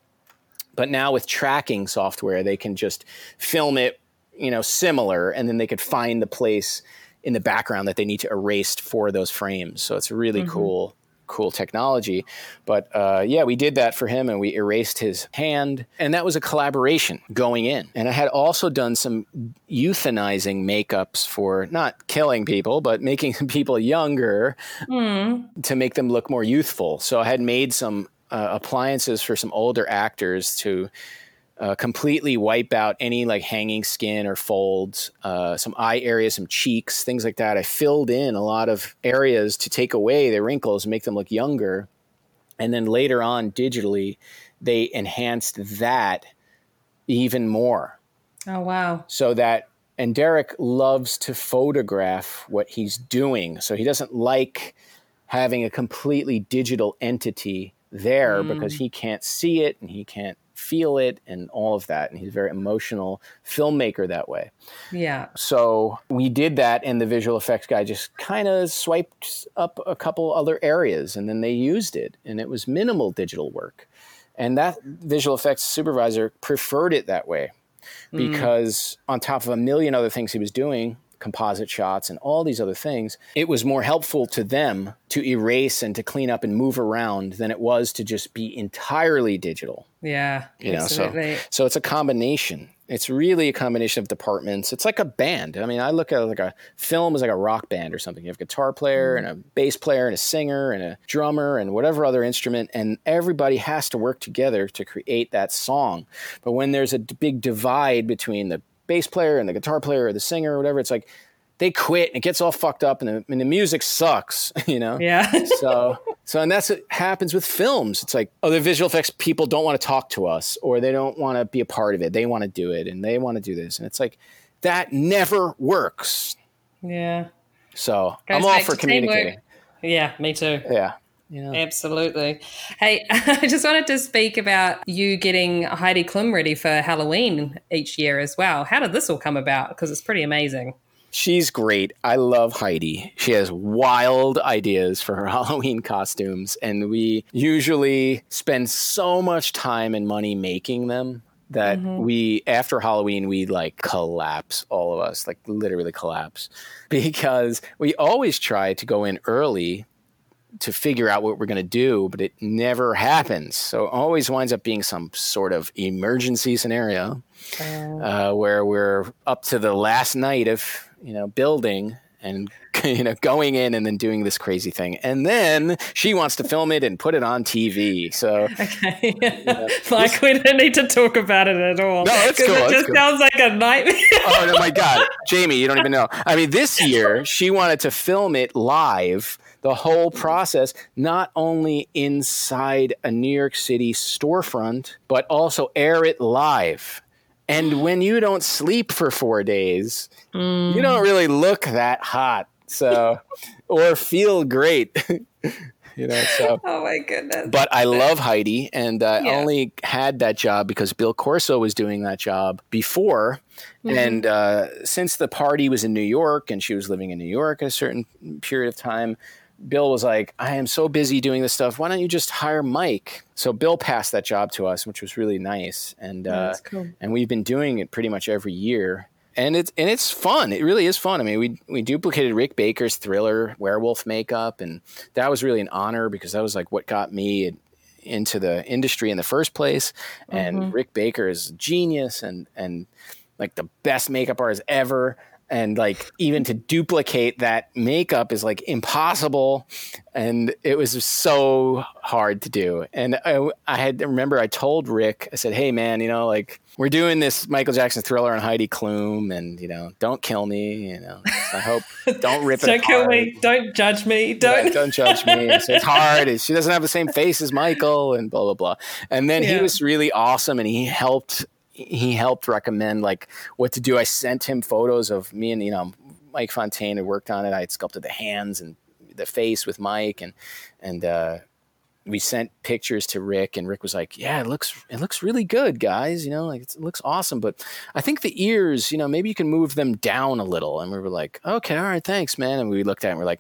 But now with tracking software, they can just film it, you know, similar, and then they could find the place in the background that they need to erase for those frames. So it's really mm-hmm. cool, cool technology. But uh, yeah, we did that for him, and we erased his hand. And that was a collaboration going in. And I had also done some euthanizing makeups for not killing people, but making people younger mm. to make them look more youthful. So I had made some uh, appliances for some older actors to uh, completely wipe out any like hanging skin or folds, uh, some eye areas, some cheeks, things like that. I filled in a lot of areas to take away the wrinkles and make them look younger. And then later on digitally, they enhanced that even more. Oh, wow. So that, and Derek loves to photograph what he's doing. So he doesn't like having a completely digital entity there mm. because he can't see it and he can't feel it and all of that, and he's a very emotional filmmaker that way. Yeah. So we did that, and the visual effects guy just kind of swiped up a couple other areas, and then they used it, and it was minimal digital work. And that visual effects supervisor preferred it that way because mm. on top of a million other things he was doing, composite shots and all these other things, it was more helpful to them to erase and to clean up and move around than it was to just be entirely digital. Yeah. You know, so, so it's a combination. It's really a combination of departments. It's like a band. I mean, I look at it like a film is like a rock band or something. You have a guitar player mm-hmm. and a bass player and a singer and a drummer and whatever other instrument, and everybody has to work together to create that song. But when there's a big divide between the bass player and the guitar player or the singer or whatever, it's like they quit and it gets all fucked up, and the, and the music sucks, you know? Yeah. so, so, and that's what happens with films. It's like, oh, the visual effects people don't want to talk to us, or they don't want to be a part of it. They want to do it, and they want to do this. And it's like, that never works. Yeah. So Goes I'm all for communicating. Yeah, me too. Yeah. You know. Absolutely. Hey, I just wanted to speak about you getting Heidi Klum ready for Halloween each year as well. How did this all come about? Because it's pretty amazing. She's great. I love Heidi. She has wild ideas for her Halloween costumes, and we usually spend so much time and money making them that mm-hmm. we, after Halloween, we like collapse, all of us, like literally collapse, because we always try to go in early to figure out what we're going to do, but it never happens. So it always winds up being some sort of emergency scenario uh, where we're up to the last night of, you know, building and, you know, going in and then doing this crazy thing. And then she wants to film it and put it on T V. So, okay. You know, like, this, we don't need to talk about it at all. No, it's cool. It it's just cool. Sounds like a nightmare. Oh, no, my God. Jamie, you don't even know. I mean, this year she wanted to film it live, the whole process, not only inside a New York City storefront, but also air it live. And when you don't sleep for four days, mm. you don't really look that hot, so or feel great. You know, so. Oh my goodness. But I love Heidi, and I uh, yeah. only had that job because Bill Corso was doing that job before. Mm-hmm. And uh, since the party was in New York and she was living in New York at a certain period of time, Bill was like, I am so busy doing this stuff. Why don't you just hire Mike? So Bill passed that job to us, which was really nice. And oh, uh, cool. and we've been doing it pretty much every year. And it's and it's fun. It really is fun. I mean, we we duplicated Rick Baker's Thriller werewolf makeup, and that was really an honor because that was like what got me into the industry in the first place. And mm-hmm. Rick Baker is a genius and and like the best makeup artist ever. And like even to duplicate that makeup is like impossible. And it was so hard to do. And I, I had remember I told Rick, I said, hey, man, you know, like we're doing this Michael Jackson Thriller on Heidi Klum. And, you know, don't kill me. You know, I hope don't rip it don't apart. Don't kill me. Don't judge me. Don't, yeah, don't judge me. So it's hard. And she doesn't have the same face as Michael and blah, blah, blah. And then yeah. he was really awesome and he helped. He helped recommend like what to do. I sent him photos of me and, you know, Mike Fontaine had worked on it. I had sculpted the hands and the face with Mike and, and, uh, we sent pictures to Rick and Rick was like, yeah, it looks, it looks really good, guys. You know, like it's, it looks awesome, but I think the ears, you know, maybe you can move them down a little. And we were like, okay, all right, thanks, man. And we looked at it and we're like,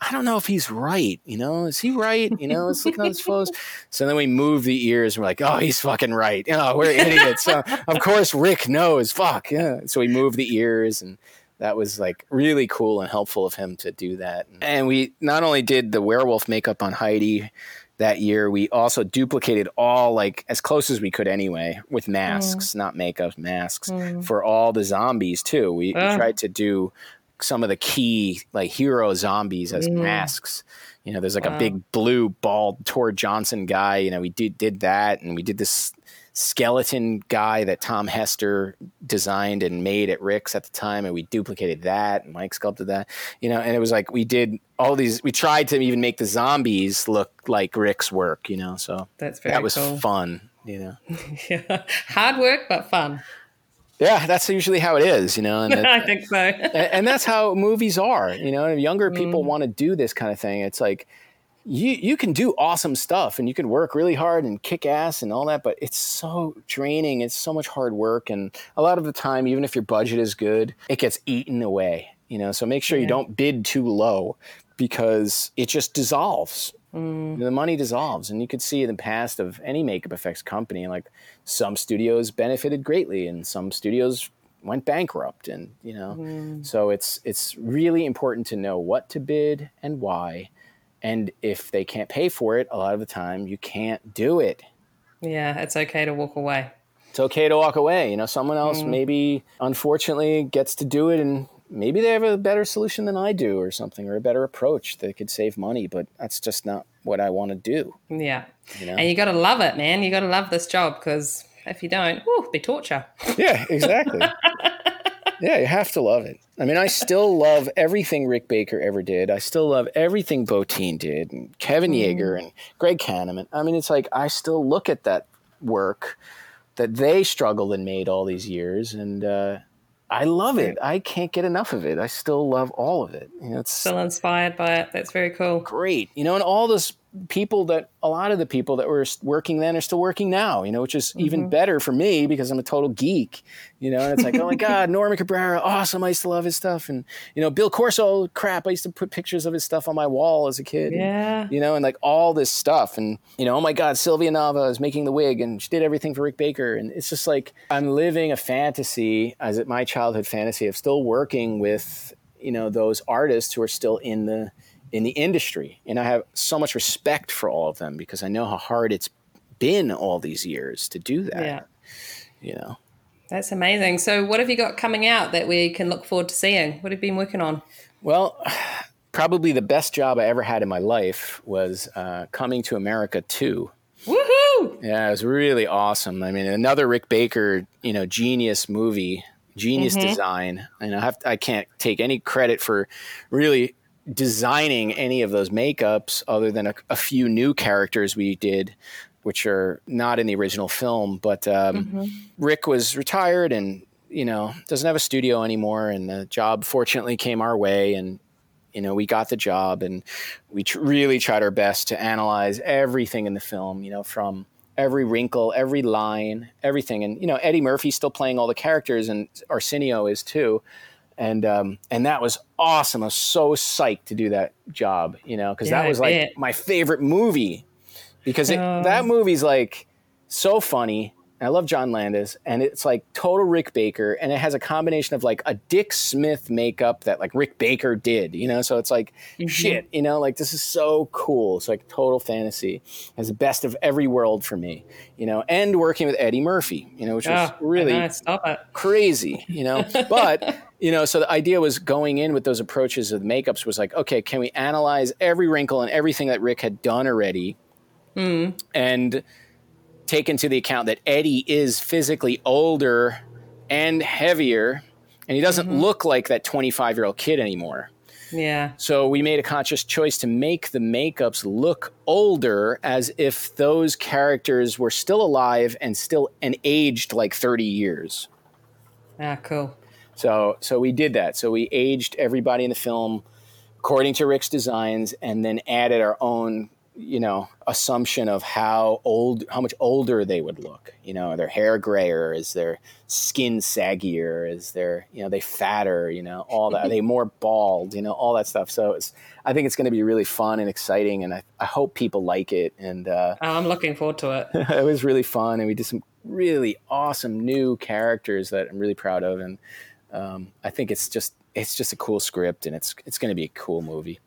I don't know if he's right. You know, is he right? You know, let's look at his photos. So then we move the ears and we're like, oh, he's fucking right. You know, we're idiots. Uh, of course, Rick knows. Fuck. Yeah. So we move the ears and that was like really cool and helpful of him to do that. And we not only did the werewolf makeup on Heidi that year, we also duplicated all like as close as we could anyway with masks, mm. not makeup, masks mm. for all the zombies too. We, uh. we tried to do some of the key like hero zombies as mm. masks, you know, there's like wow. a big blue bald Tor Johnson guy, you know, we did, did that. And we did this skeleton guy that Tom Hester designed and made at Rick's at the time. And we duplicated that and Mike sculpted that, you know, and it was like, we did all these, we tried to even make the zombies look like Rick's work, you know? So that's very that was cool. fun, you know, yeah. Hard work, but fun. Yeah, that's usually how it is, you know. And it, I think so. And that's how movies are, you know. And younger people mm. want to do this kind of thing. It's like you you can do awesome stuff and you can work really hard and kick ass and all that, but it's so draining. It's so much hard work. And a lot of the time, even if your budget is good, it gets eaten away, you know. So make sure yeah. you don't bid too low because it just dissolves. Mm. The money dissolves, and you could see in the past of any makeup effects company, like some studios benefited greatly, and some studios went bankrupt, and you know, mm. so it's it's really important to know what to bid and why, and if they can't pay for it, a lot of the time you can't do it. Yeah, it's okay to walk away. It's okay to walk away. You know, someone else mm. maybe unfortunately gets to do it and. Maybe they have a better solution than I do or something or a better approach that could save money, but that's just not what I want to do. Yeah. You know? And you got to love it, man. You got to love this job because if you don't, ooh, it'd be torture. Yeah, exactly. Yeah, you have to love it. I mean, I still love everything Rick Baker ever did. I still love everything Bottin did and Kevin mm. Yeager and Greg Kinneman. I mean, it's like I still look at that work that they struggled and made all these years and uh I love it. I can't get enough of it. I still love all of it. You know, it's still inspired by it. That's very cool. Great. You know, and all those people that a lot of the people that were working then are still working now, you know, which is mm-hmm. even better for me because I'm a total geek, you know, and it's like, oh my God, Norman Cabrera. Awesome. I used to love his stuff. And, you know, Bill Corso, crap. I used to put pictures of his stuff on my wall as a kid, yeah. and, you know, and like all this stuff. And, you know, oh my God, Sylvia Nava is making the wig and she did everything for Rick Baker. And it's just like, I'm living a fantasy as it, my childhood fantasy of still working with, you know, those artists who are still in the, in the industry. And I have so much respect for all of them because I know how hard it's been all these years to do that. Yeah. You know, that's amazing. So what have you got coming out that we can look forward to seeing? What have you been working on? Well, probably the best job I ever had in my life was uh, Coming to America two. Woohoo! Yeah, it was really awesome. I mean, another Rick Baker, you know, genius movie, genius mm-hmm. design. And I have to, I can't take any credit for really designing any of those makeups other than a, a few new characters we did, which are not in the original film, but um, mm-hmm. Rick was retired and, you know, doesn't have a studio anymore. And the job fortunately came our way and, You know, we got the job, and we tr- really tried our best to analyze everything in the film, you know, from every wrinkle, every line, everything. And, you know, Eddie Murphy's still playing all the characters, and Arsenio is too. And um, and that was awesome. I was so psyched to do that job, you know, because yeah, that was like it. my favorite movie. Because it, um, that movie's like so funny. And I love John Landis, and it's like total Rick Baker, and it has a combination of like a Dick Smith makeup that like Rick Baker did, you know? So it's like, mm-hmm. shit, you know, like this is so cool. It's like total fantasy. It has the best of every world for me, you know, and working with Eddie Murphy, you know, which was oh, really I know, stop it. crazy, you know, but you know, so the idea was going in with those approaches of the makeups was like, okay, can we analyze every wrinkle and everything that Rick had done already? Mm. And take into the account that Eddie is physically older and heavier, and he doesn't mm-hmm. look like that twenty-five-year-old kid anymore. Yeah. So we made a conscious choice to make the makeups look older, as if those characters were still alive and still and aged like thirty years. Ah, cool. So so we did that. So we aged everybody in the film according to Rick's designs, and then added our own, you know, assumption of how old, how much older they would look. You know, their hair grayer, is their skin saggier, is their, you know, they fatter, you know, all that. Are they more bald, you know, all that stuff. So it's, I think it's going to be really fun and exciting, and I, I hope people like it. And uh, I'm looking forward to it. It was really fun, and we did some really awesome new characters that I'm really proud of. And um, I think it's just, it's just a cool script, and it's, it's going to be a cool movie.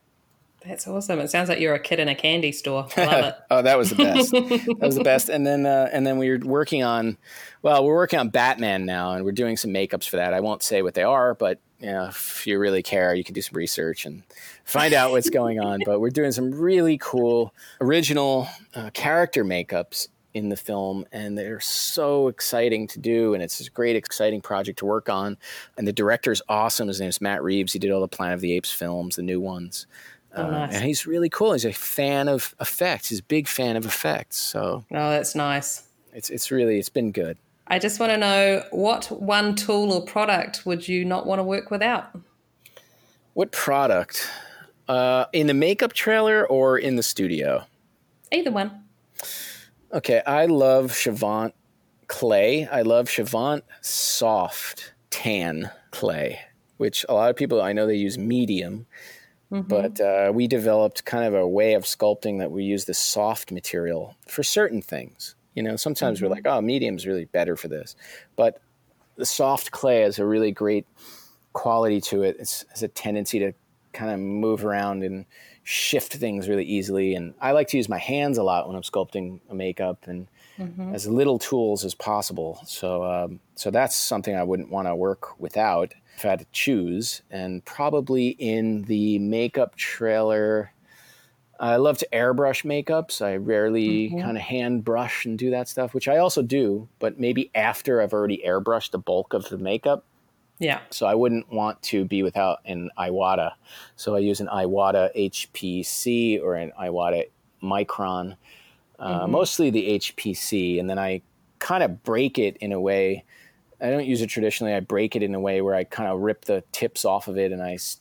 That's awesome. It sounds like you're a kid in a candy store. I love it. Oh, that was the best. That was the best. And then uh, and then we were working on, well, we're working on Batman now, and we're doing some makeups for that. I won't say what they are, but you know, if you really care, you can do some research and find out what's going on. But we're doing some really cool original uh, character makeups in the film, and they're so exciting to do, and it's this great, exciting project to work on. And the director's awesome. His name's Matt Reeves. He did all the Planet of the Apes films, the new ones. Oh, nice. Uh, and he's really cool. He's a fan of effects. He's a big fan of effects. So, oh, that's nice. It's it's really, it's been good. I just want to know, what one tool or product would you not want to work without? What product? Uh, in the makeup trailer or in the studio? Either one. Okay, I love Chavant clay. I love Chavant soft tan clay, which a lot of people, I know they use medium. Mm-hmm. But uh, we developed kind of a way of sculpting that we use this soft material for certain things. You know, sometimes mm-hmm. we're like, oh, medium's really better for this. But the soft clay has a really great quality to it. It has a tendency to kind of move around and shift things really easily. And I like to use my hands a lot when I'm sculpting a makeup, and mm-hmm. as little tools as possible. So, um, so that's something I wouldn't want to work without if I had to choose. And probably in the makeup trailer, I love to airbrush makeups. I rarely mm-hmm. kind of hand brush and do that stuff, which I also do, but maybe after I've already airbrushed the bulk of the makeup. Yeah. So I wouldn't want to be without an Iwata. So I use an Iwata H P C or an Iwata Micron, uh, mm-hmm. mostly the H P C. And then I kind of break it in a way. I don't use it traditionally. I break it in a way where I kind of rip the tips off of it, and I s-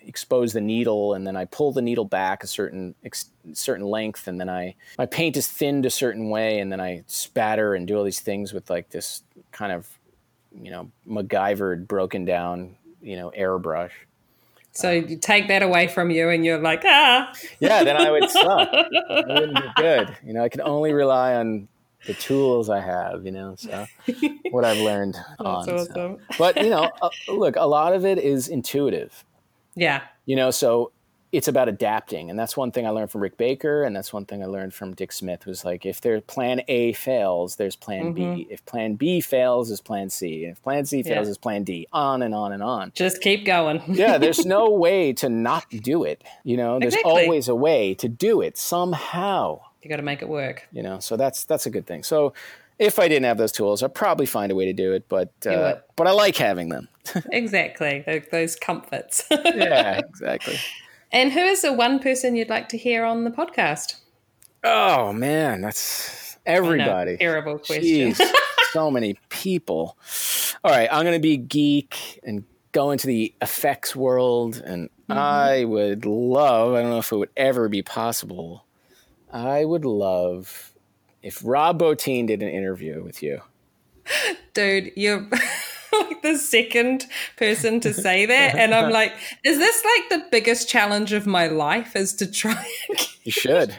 expose the needle, and then I pull the needle back a certain ex- certain length, and then I my paint is thinned a certain way, and then I spatter and do all these things with like this kind of, you know, MacGyvered, broken down, you know, airbrush. So um, you take that away from you, and you're like, ah. Yeah, then I would suck. It wouldn't be good. You know, I can only rely on the tools I have, you know, so what I've learned on. That's awesome. So. But, you know, uh, look, a lot of it is intuitive. Yeah. You know, so it's about adapting. And that's one thing I learned from Rick Baker. And that's one thing I learned from Dick Smith was like, if their plan A fails, there's plan mm-hmm. B. If plan B fails, there's plan C. And if plan C fails, yeah. is plan D. On and on and on. Just keep going. Yeah. There's no way to not do it. You know, there's exactly. always a way to do it somehow. You got to make it work, you know. So that's that's a good thing. So, if I didn't have those tools, I'd probably find a way to do it. But do uh, it. But I like having them. Exactly, those comforts. Yeah, exactly. And who is the one person you'd like to hear on the podcast? Oh man, that's everybody. Terrible question. Jeez, so many people. All right, I'm going to be geek and go into the effects world and Mm-hmm. I would love, I don't know if it would ever be possible, I would love if Rob Bottin did an interview with you. Dude, you're like the second person to say that, and I'm like, is this like the biggest challenge of my life, is to try and get... You should.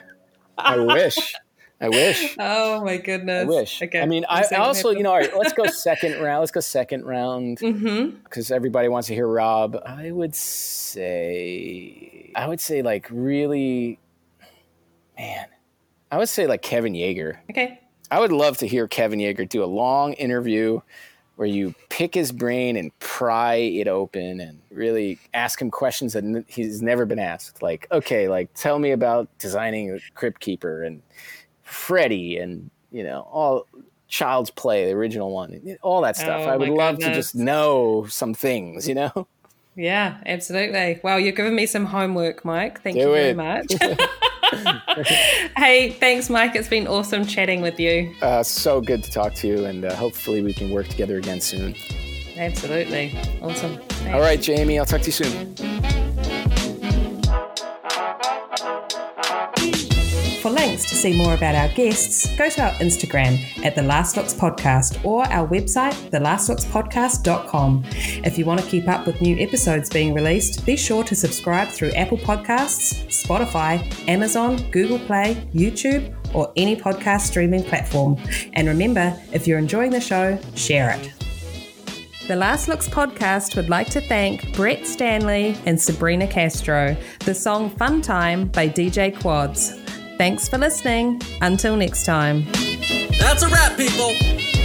I wish. I wish. Oh my goodness. I wish. Okay. I mean, I, I also, you know, all right, let's go second round. Let's go second round because mm-hmm. everybody wants to hear Rob. I would say, I would say like really, man, I would say like Kevin Yeager. Okay. I would love to hear Kevin Yeager do a long interview where you pick his brain and pry it open and really ask him questions that he's never been asked. Like, okay, like tell me about designing a Crypt Keeper and Freddy and, you know, all Child's Play, the original one, all that stuff. Oh, I would love goodness. to just know some things, you know? Yeah, absolutely. Well, you're giving me some homework, Mike. Thank Do you it. very much. Hey, thanks, Mike. It's been awesome chatting with you. Uh, so good to talk to you, and uh, hopefully we can work together again soon. Absolutely. Awesome. Thanks. All right, Jamie, I'll talk to you soon. For links to see more about our guests, go to our Instagram at The Last Looks Podcast or our website, the last looks podcast dot com. If you want to keep up with new episodes being released, be sure to subscribe through Apple Podcasts, Spotify, Amazon, Google Play, YouTube, or any podcast streaming platform. And remember, if you're enjoying the show, share it. The Last Looks Podcast would like to thank Brett Stanley and Sabrina Castro. The song Fun Time by D J Quads. Thanks for listening. Until next time. That's a wrap, people.